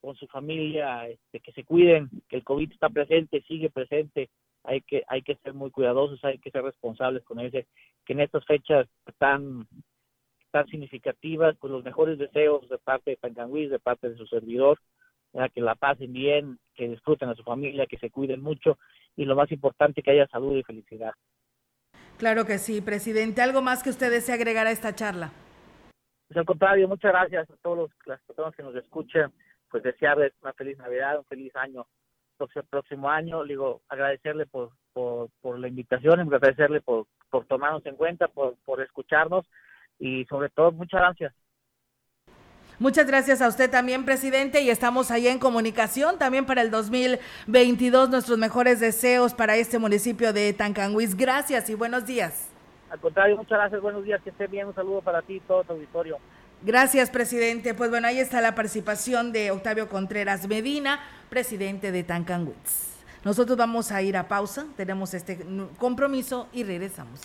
con su familia, este, que se cuiden, que el COVID está presente, sigue presente. Hay que hay que ser muy cuidadosos, hay que ser responsables con ese, que en estas fechas tan tan significativas, pues los mejores deseos de parte de Tancanwitz, de parte de su servidor, ya que la pasen bien, que disfruten a su familia, que se cuiden mucho y lo más importante, que haya salud y felicidad. Claro que sí, presidente. ¿Algo más que usted desee agregar a esta charla? Pues al contrario, muchas gracias a todas las personas que nos escuchan, pues desearles una feliz Navidad, un feliz año. El próximo año, digo, agradecerle por por, por la invitación, agradecerle por, por tomarnos en cuenta, por, por escucharnos y sobre todo muchas gracias. Muchas gracias a usted también, presidente, y estamos ahí en comunicación también para el dos mil veintidós, nuestros mejores deseos para este municipio de Tancanwitz. Gracias y buenos días. Al contrario, muchas gracias, buenos días, que esté bien, un saludo para ti y todo tu auditorio. Gracias, presidente. Pues bueno, ahí está la participación de Octavio Contreras Medina, presidente de Tancanwitz. Nosotros vamos a ir a pausa, tenemos este compromiso y regresamos.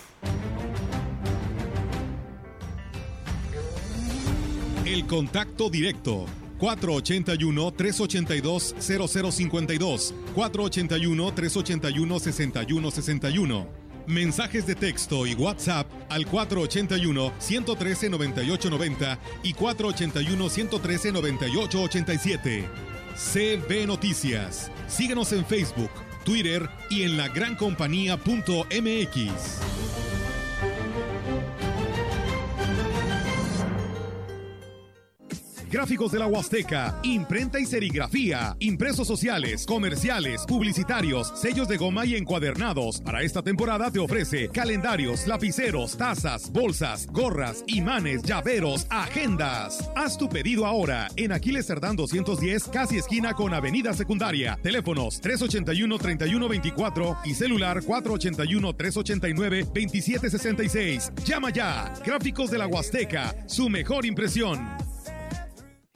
El contacto directo, cuatro ocho uno, tres ocho dos, cero cero cinco dos, cuatro ocho uno, tres ocho uno, seis uno seis uno. Mensajes de texto y WhatsApp al cuatro ocho uno, uno uno tres, nueve ocho nueve cero y cuatro ocho uno, uno uno tres, nueve ocho ocho siete. C B Noticias. Síguenos en Facebook, Twitter y en la gran compañía punto m x. Gráficos de la Huasteca, imprenta y serigrafía, impresos sociales, comerciales, publicitarios, sellos de goma y encuadernados. Para esta temporada te ofrece calendarios, lapiceros, tazas, bolsas, gorras, imanes, llaveros, agendas. Haz tu pedido ahora en Aquiles Cerdán doscientos diez, casi esquina con Avenida Secundaria. Teléfonos tres ocho uno, tres uno dos cuatro y celular cuatro ocho uno, tres ocho nueve, dos siete seis seis. Llama ya. Gráficos de la Huasteca, su mejor impresión.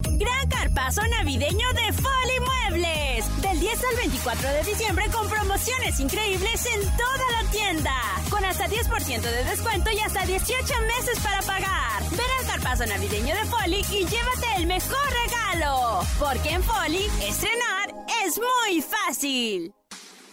Gran carpazo navideño de Foli Muebles. Del diez al veinticuatro de diciembre con promociones increíbles en toda la tienda. Con hasta diez por ciento de descuento y hasta dieciocho meses para pagar. Ven al carpazo navideño de Foli y llévate el mejor regalo. Porque en Foli, estrenar es muy fácil.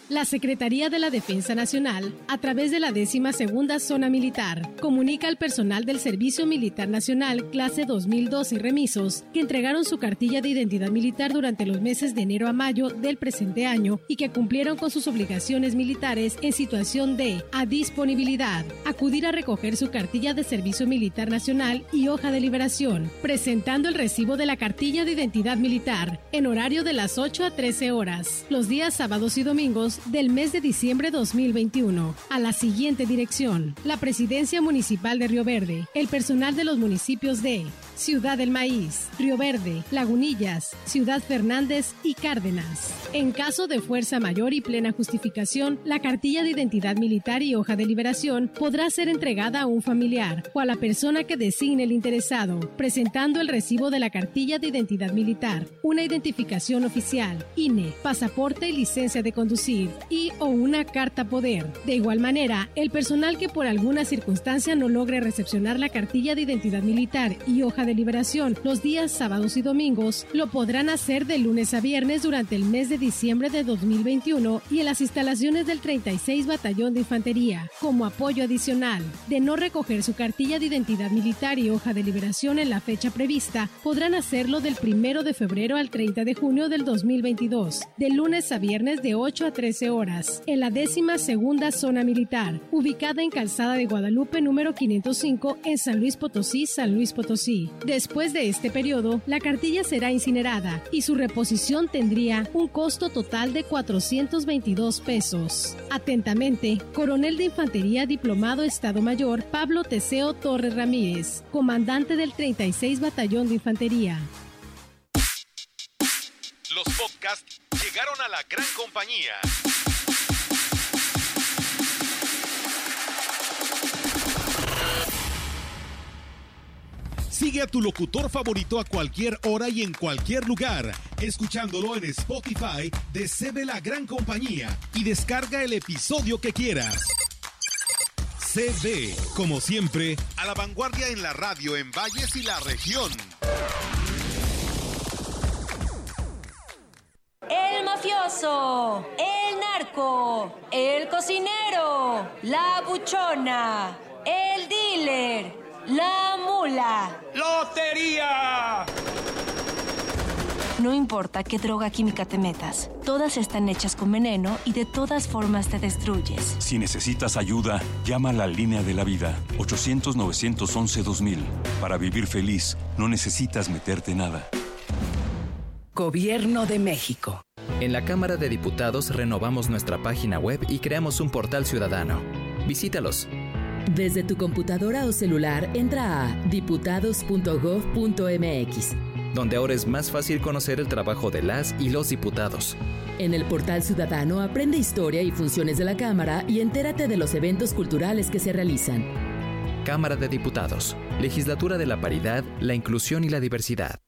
La Secretaría de la Defensa Nacional, a través de la décima segunda Zona Militar, comunica al personal del Servicio Militar Nacional Clase dos mil doce y Remisos que entregaron su cartilla de identidad militar durante los meses de enero a mayo del presente año y que cumplieron con sus obligaciones militares en situación de a disponibilidad. Acudir a recoger su cartilla de Servicio Militar Nacional y hoja de liberación, presentando el recibo de la cartilla de identidad militar en horario de las ocho a trece horas, los días sábados y domingos del mes de diciembre dos mil veintiuno, a la siguiente dirección: la Presidencia Municipal de Río Verde, el personal de los municipios de Ciudad del Maíz, Río Verde, Lagunillas, Ciudad Fernández y Cárdenas. En caso de fuerza mayor y plena justificación, la cartilla de identidad militar y hoja de liberación podrá ser entregada a un familiar o a la persona que designe el interesado, presentando el recibo de la cartilla de identidad militar, una identificación oficial, I N E, pasaporte y licencia de conducir y o una carta poder. De igual manera, el personal que por alguna circunstancia no logre recepcionar la cartilla de identidad militar y hoja de liberación los días sábados y domingos, lo podrán hacer de lunes a viernes durante el mes de diciembre de dos mil veintiuno y en las instalaciones del treinta y seis Batallón de Infantería, como apoyo adicional. De no recoger su cartilla de identidad militar y hoja de liberación en la fecha prevista, podrán hacerlo del primero de febrero al treinta de junio del dos mil veintidós, de lunes a viernes de ocho a trece horas, en la décima segunda Zona Militar, ubicada en Calzada de Guadalupe número quinientos cinco en San Luis Potosí, San Luis Potosí. Después de este periodo, la cartilla será incinerada y su reposición tendría un costo total de cuatrocientos veintidós pesos. Atentamente, Coronel de Infantería Diplomado Estado Mayor Pablo Teseo Torres Ramírez, comandante del treinta y seis Batallón de Infantería. Los podcasts llegaron a La Gran Compañía. Sigue a tu locutor favorito a cualquier hora y en cualquier lugar, escuchándolo en Spotify de C B La Gran Compañía y descarga el episodio que quieras. C B, como siempre, a la vanguardia en la radio en Valles y la región. El mafioso, el narco, el cocinero, la buchona, el dealer, la mula. ¡Lotería! No importa qué droga química te metas, todas están hechas con veneno y de todas formas te destruyes. Si necesitas ayuda, llama a la línea de la vida, ochocientos, novecientos once, dos mil. Para vivir feliz, no necesitas meterte nada. Gobierno de México. En la Cámara de Diputados renovamos nuestra página web y creamos un portal ciudadano. Visítalos. Desde tu computadora o celular, entra a diputados punto gov punto mx, donde ahora es más fácil conocer el trabajo de las y los diputados. En el portal ciudadano aprende historia y funciones de la Cámara y entérate de los eventos culturales que se realizan. Cámara de Diputados, Legislatura de la Paridad, la Inclusión y la Diversidad.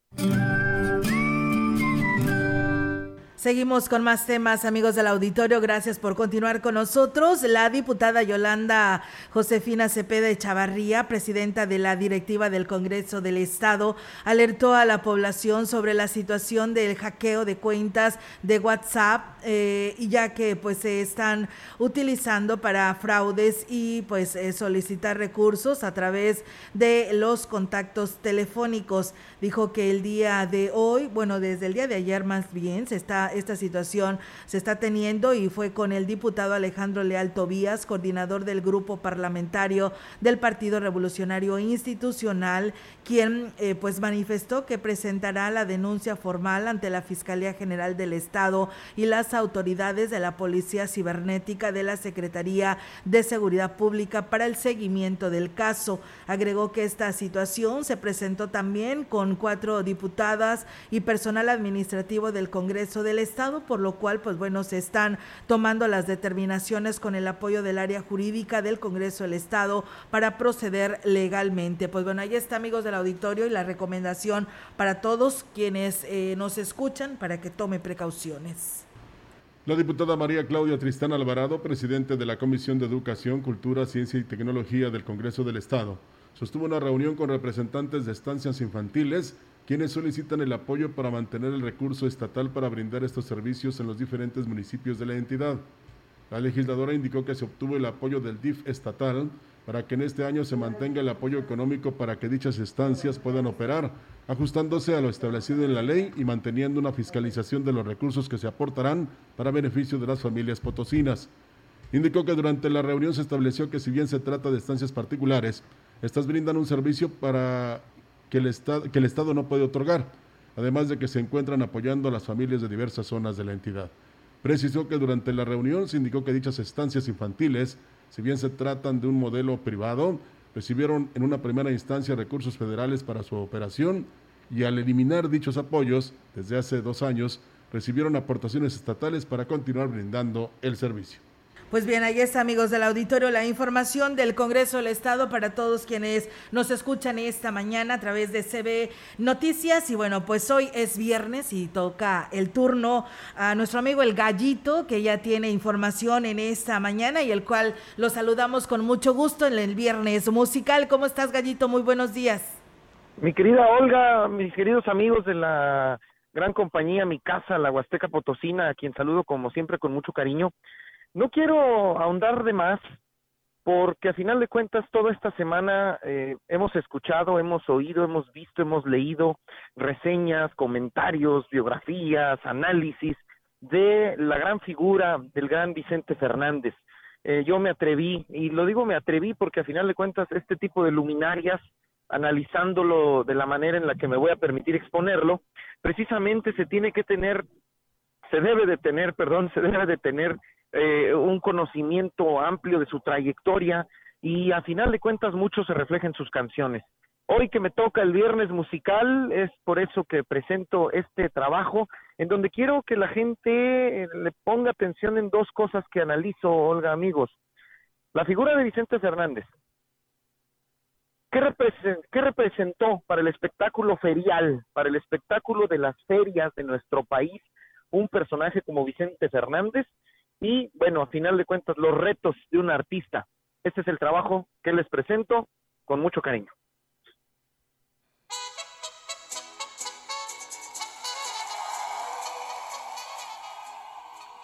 Seguimos con más temas, amigos del auditorio. Gracias por continuar con nosotros. La diputada Yolanda Josefina Cepeda Echavarría, presidenta de la directiva del Congreso del Estado, alertó a la población sobre la situación del hackeo de cuentas de WhatsApp, eh, ya que pues se están utilizando para fraudes y pues eh, solicitar recursos a través de los contactos telefónicos. Dijo que el día de hoy, bueno, desde el día de ayer más bien, se está esta situación se está teniendo y fue con el diputado Alejandro Leal Tobías, coordinador del grupo parlamentario del Partido Revolucionario Institucional, quien eh, pues manifestó que presentará la denuncia formal ante la Fiscalía General del Estado y las autoridades de la Policía Cibernética de la Secretaría de Seguridad Pública para el seguimiento del caso. Agregó que esta situación se presentó también con cuatro diputadas y personal administrativo del Congreso del Estado, por lo cual, pues bueno, se están tomando las determinaciones con el apoyo del área jurídica del Congreso del Estado para proceder legalmente. Pues bueno, ahí está, amigos del auditorio, y la recomendación para todos quienes eh, nos escuchan para que tomen precauciones. La diputada María Claudia Tristán Alvarado, presidente de la Comisión de Educación, Cultura, Ciencia y Tecnología del Congreso del Estado, sostuvo una reunión con representantes de estancias infantiles, quienes solicitan el apoyo para mantener el recurso estatal para brindar estos servicios en los diferentes municipios de la entidad. La legisladora indicó que se obtuvo el apoyo del D I F estatal para que en este año se mantenga el apoyo económico para que dichas estancias puedan operar, ajustándose a lo establecido en la ley y manteniendo una fiscalización de los recursos que se aportarán para beneficio de las familias potosinas. Indicó que durante la reunión se estableció que si bien se trata de estancias particulares, estas brindan un servicio para... Que el, estad- que el Estado no puede otorgar, además de que se encuentran apoyando a las familias de diversas zonas de la entidad. Precisó que durante la reunión se indicó que dichas estancias infantiles, si bien se tratan de un modelo privado, recibieron en una primera instancia recursos federales para su operación y al eliminar dichos apoyos, desde hace dos años, recibieron aportaciones estatales para continuar brindando el servicio. Pues bien, ahí está, amigos del auditorio, la información del Congreso del Estado para todos quienes nos escuchan esta mañana a través de C B Noticias. Y bueno, pues hoy es viernes y toca el turno a nuestro amigo El Gallito, que ya tiene información en esta mañana y el cual lo saludamos con mucho gusto en el viernes musical. ¿Cómo estás, Gallito? Muy buenos días. Mi querida Olga, mis queridos amigos de La Gran Compañía, mi casa, la Huasteca Potosina, a quien saludo como siempre con mucho cariño. No quiero ahondar de más, porque a final de cuentas toda esta semana eh, hemos escuchado, hemos oído, hemos visto, hemos leído reseñas, comentarios, biografías, análisis de la gran figura del gran Vicente Fernández. Eh, yo me atreví, y lo digo me atreví porque a final de cuentas este tipo de luminarias analizándolo de la manera en la que me voy a permitir exponerlo, precisamente se tiene que tener, se debe de tener, perdón, se debe de tener eh, un conocimiento amplio de su trayectoria y a final de cuentas mucho se refleja en sus canciones. Hoy que me toca el viernes musical, es por eso que presento este trabajo, en donde quiero que la gente le ponga atención en dos cosas que analizo, Olga, amigos. La figura de Vicente Fernández. ¿Qué represent- qué representó para el espectáculo ferial, para el espectáculo de las ferias de nuestro país, un personaje como Vicente Fernández? Y, bueno, a final de cuentas, los retos de un artista. Este es el trabajo que les presento con mucho cariño.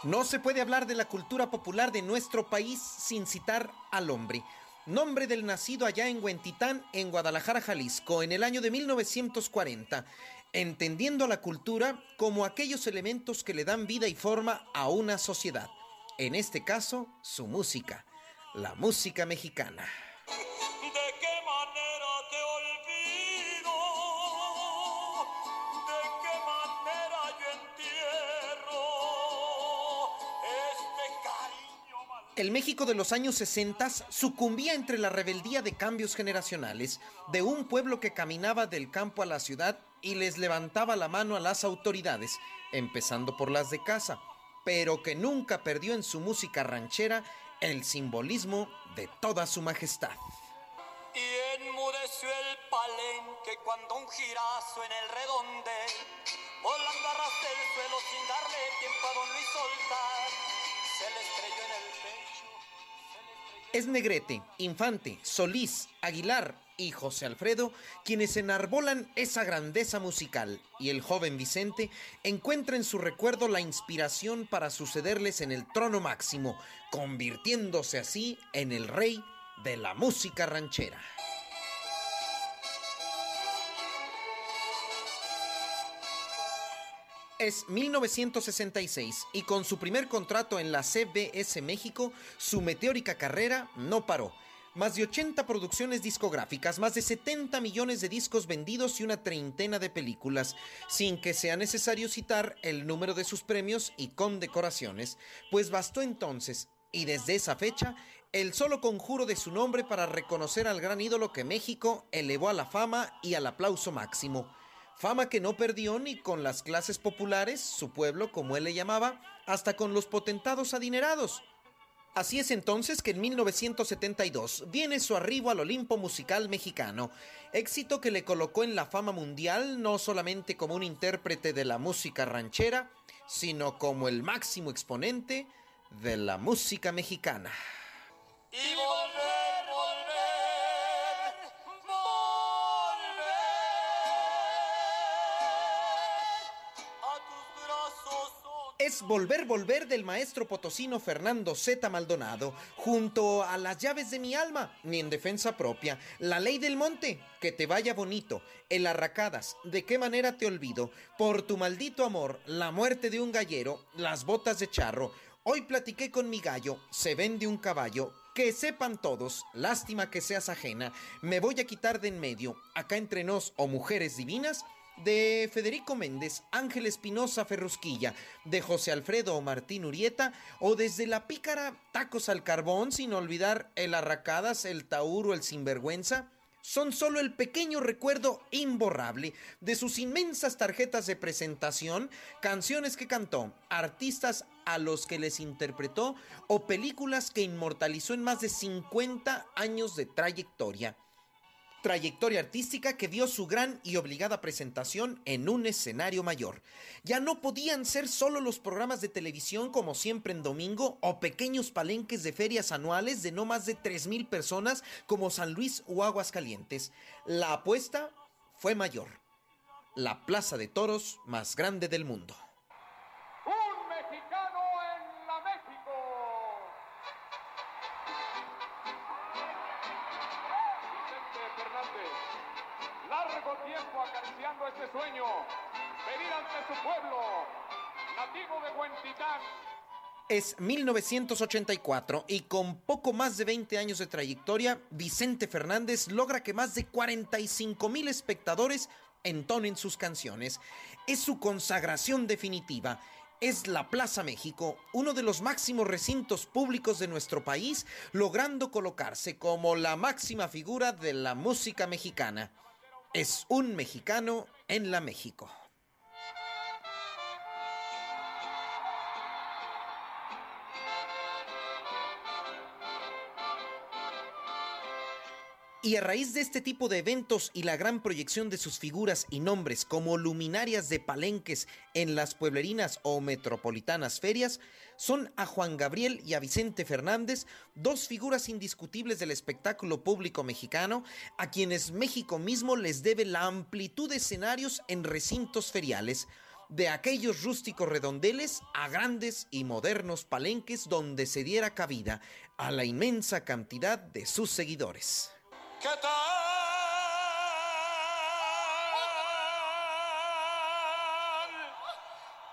No se puede hablar de la cultura popular de nuestro país sin citar al hombre. Nombre del nacido allá en Huentitán, en Guadalajara, Jalisco, en el año de mil novecientos cuarenta, entendiendo la cultura como aquellos elementos que le dan vida y forma a una sociedad. En este caso, su música, la música mexicana. El México de los años sesenta sucumbía entre la rebeldía de cambios generacionales de un pueblo que caminaba del campo a la ciudad y les levantaba la mano a las autoridades, empezando por las de casa, pero que nunca perdió en su música ranchera el simbolismo de toda su majestad. Y enmudeció el palenque cuando un jirazo en el redondel, volando arrastró el suelo sin darle tiempo a don Luis soltar. Es Negrete, Infante, Solís, Aguilar y José Alfredo quienes enarbolan esa grandeza musical, y el joven Vicente encuentra en su recuerdo la inspiración para sucederles en el trono máximo, convirtiéndose así en el rey de la música ranchera. Es mil novecientos sesenta y seis y con su primer contrato en la C B S México, su meteórica carrera no paró. Más de ochenta producciones discográficas, más de setenta millones de discos vendidos y una treintena de películas, sin que sea necesario citar el número de sus premios y condecoraciones, pues bastó entonces, y desde esa fecha, el solo conjuro de su nombre para reconocer al gran ídolo que México elevó a la fama y al aplauso máximo. Fama que no perdió ni con las clases populares, su pueblo, como él le llamaba, hasta con los potentados adinerados. Así es entonces que en mil novecientos setenta y dos viene su arribo al Olimpo musical mexicano, éxito que le colocó en la fama mundial no solamente como un intérprete de la música ranchera, sino como el máximo exponente de la música mexicana. Y volver, volver. Es Volver, Volver del maestro potosino Fernando Z. Maldonado, junto a Las Llaves de mi Alma, Ni en Defensa Propia, La Ley del Monte, Que te Vaya Bonito, El Arracadas, De Qué Manera te Olvido, Por tu Maldito Amor, La Muerte de un Gallero, Las Botas de Charro, Hoy Platiqué con mi Gallo, Se Vende un Caballo, Que Sepan Todos, Lástima que Seas Ajena, Me Voy a Quitar de en Medio, Acá Entre Nos o Mujeres Divinas, de Federico Méndez, Ángel Espinosa Ferrusquilla, de José Alfredo o Martín Urieta, o desde La Pícara, Tacos al Carbón, sin olvidar El Arracadas, El Tauro, El Sinvergüenza, son solo el pequeño recuerdo imborrable de sus inmensas tarjetas de presentación, canciones que cantó, artistas a los que les interpretó o películas que inmortalizó en más de cincuenta años de trayectoria. Trayectoria artística que vio su gran y obligada presentación en un escenario mayor. Ya no podían ser solo los programas de televisión como siempre en domingo o pequeños palenques de ferias anuales de no más de tres mil personas como San Luis o Aguascalientes. La apuesta fue mayor. La plaza de toros más grande del mundo. Este sueño, venir ante su pueblo, nativo de Huentitán. es mil novecientos ochenta y cuatro y con poco más de veinte años de trayectoria, Vicente Fernández logra que más de cuarenta y cinco mil espectadores entonen sus canciones. Es su consagración definitiva. Es la Plaza México, uno de los máximos recintos públicos de nuestro país, logrando colocarse como la máxima figura de la música mexicana. Es un mexicano en la México. Y a raíz de este tipo de eventos y la gran proyección de sus figuras y nombres como luminarias de palenques en las pueblerinas o metropolitanas ferias, son a Juan Gabriel y a Vicente Fernández dos figuras indiscutibles del espectáculo público mexicano, a quienes México mismo les debe la amplitud de escenarios en recintos feriales, de aquellos rústicos redondeles a grandes y modernos palenques donde se diera cabida a la inmensa cantidad de sus seguidores. ¿Qué tal?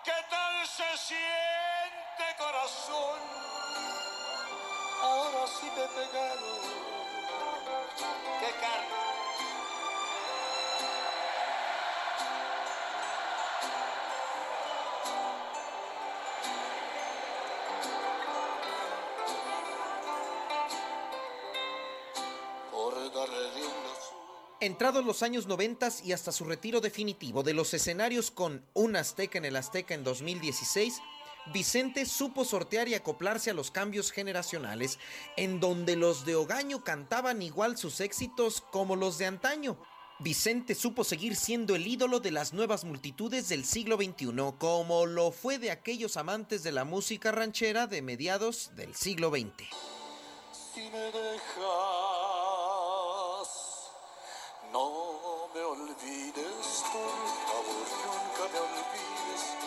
¿Qué tal se siente, corazón? Ahora sí me pegaron. ¡Qué carne! Entrados los años noventas y hasta su retiro definitivo de los escenarios con Un Azteca en el Azteca en dos mil dieciséis, Vicente supo sortear y acoplarse a los cambios generacionales, en donde los de Ogaño cantaban igual sus éxitos como los de antaño. Vicente supo seguir siendo el ídolo de las nuevas multitudes del siglo veintiuno, como lo fue de aquellos amantes de la música ranchera de mediados del siglo veinte. Si me dejas, no me olvides, por favor, nunca me olvides.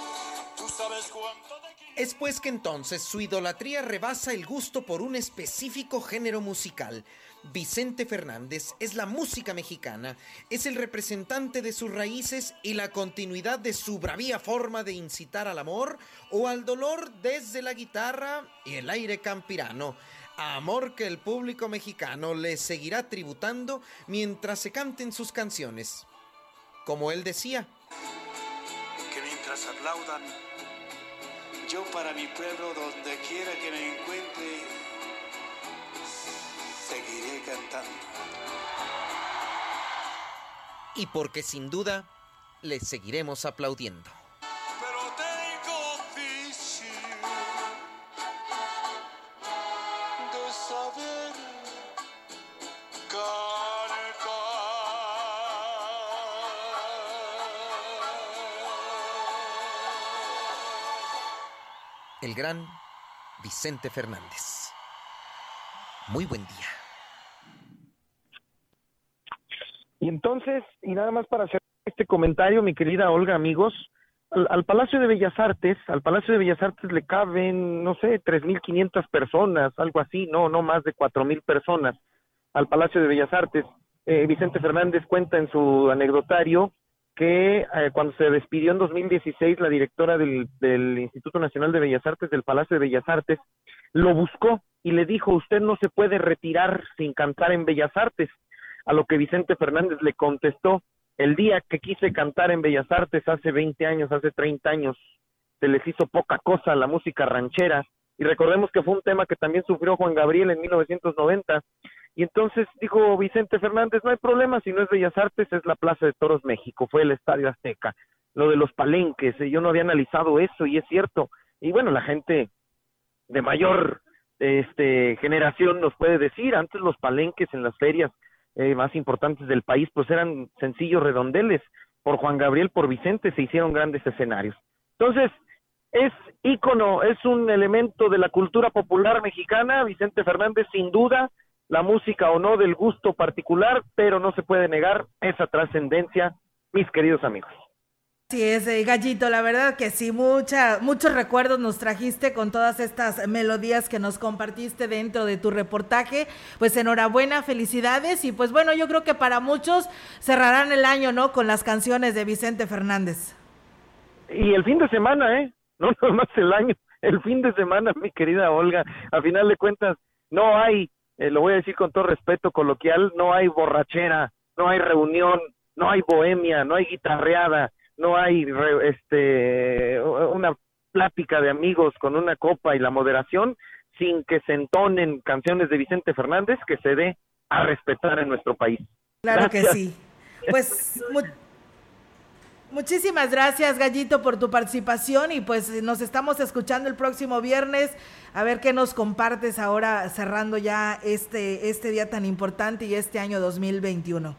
Tú sabes cuánto te quiero. Es pues que entonces su idolatría rebasa el gusto por un específico género musical. Vicente Fernández es la música mexicana, es el representante de sus raíces y la continuidad de su bravía forma de incitar al amor o al dolor desde la guitarra y el aire campirano. Amor que el público mexicano le seguirá tributando mientras se canten sus canciones. Como él decía, que mientras aplaudan, yo para mi pueblo, donde quiera que me encuentre, seguiré cantando. Y porque sin duda, le seguiremos aplaudiendo. El gran Vicente Fernández. Muy buen día. Y entonces, y nada más para hacer este comentario, mi querida Olga, amigos, al, al Palacio de Bellas Artes, al Palacio de Bellas Artes le caben, no sé, tres mil quinientas personas, algo así, no, no más de cuatro mil personas al Palacio de Bellas Artes. Eh, Vicente Fernández cuenta en su anecdotario que eh, cuando se despidió en dos mil dieciséis la directora del, del Instituto Nacional de Bellas Artes, del Palacio de Bellas Artes, lo buscó y le dijo: usted no se puede retirar sin cantar en Bellas Artes, a lo que Vicente Fernández le contestó: el día que quise cantar en Bellas Artes hace veinte años, hace treinta años, se les hizo poca cosa a la música ranchera, y recordemos que fue un tema que también sufrió Juan Gabriel en mil novecientos noventa, y entonces dijo Vicente Fernández: no hay problema, si no es Bellas Artes, es la Plaza de Toros México, fue el Estadio Azteca. Lo de los palenques, yo no había analizado eso, y es cierto. Y bueno, la gente de mayor este, generación nos puede decir, antes los palenques en las ferias eh, más importantes del país, pues eran sencillos redondeles. Por Juan Gabriel, por Vicente, se hicieron grandes escenarios. Entonces, es ícono, es un elemento de la cultura popular mexicana, Vicente Fernández, sin duda. La música o no, del gusto particular, pero no se puede negar esa trascendencia, mis queridos amigos. Sí, ese Gallito, la verdad que sí, mucha, muchos recuerdos nos trajiste con todas estas melodías que nos compartiste dentro de tu reportaje. Pues enhorabuena, felicidades, y pues bueno, yo creo que para muchos cerrarán el año, ¿no?, con las canciones de Vicente Fernández. Y el fin de semana, ¿eh? No, no más el año, el fin de semana, mi querida Olga. A final de cuentas, no hay, eh, lo voy a decir con todo respeto coloquial, no hay borrachera, no hay reunión, no hay bohemia, no hay guitarreada, no hay re, este una plática de amigos con una copa y la moderación sin que se entonen canciones de Vicente Fernández, que se dé a respetar en nuestro país. Claro, gracias. Que sí. Pues mu- muchísimas gracias, Gallito, por tu participación, y pues nos estamos escuchando el próximo viernes, a ver qué nos compartes ahora cerrando ya este, este día tan importante y este año dos mil veintiuno.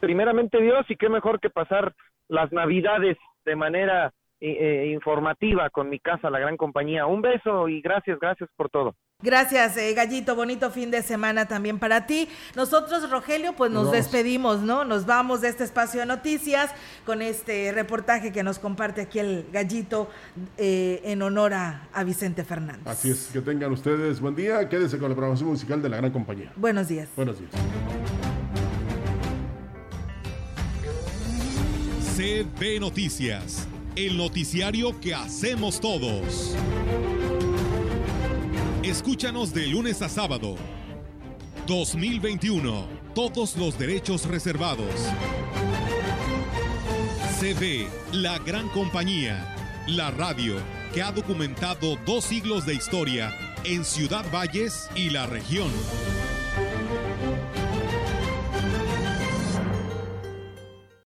Primeramente Dios, y qué mejor que pasar las Navidades de manera eh, informativa con mi casa, La Gran Compañía. Un beso y gracias, gracias por todo. Gracias, eh, Gallito, bonito fin de semana también para ti. Nosotros, Rogelio, pues nos, nos despedimos, ¿no? Nos vamos de este espacio de noticias con este reportaje que nos comparte aquí el Gallito eh, en honor a, a Vicente Fernández. Así es, que tengan ustedes buen día, quédense con la programación musical de La Gran Compañía. Buenos días. Buenos días. C B Noticias, el noticiario que hacemos todos. Escúchanos de lunes a sábado. dos mil veintiuno. Todos los derechos reservados. C B, La Gran Compañía. La radio que ha documentado dos siglos de historia en Ciudad Valles y la región.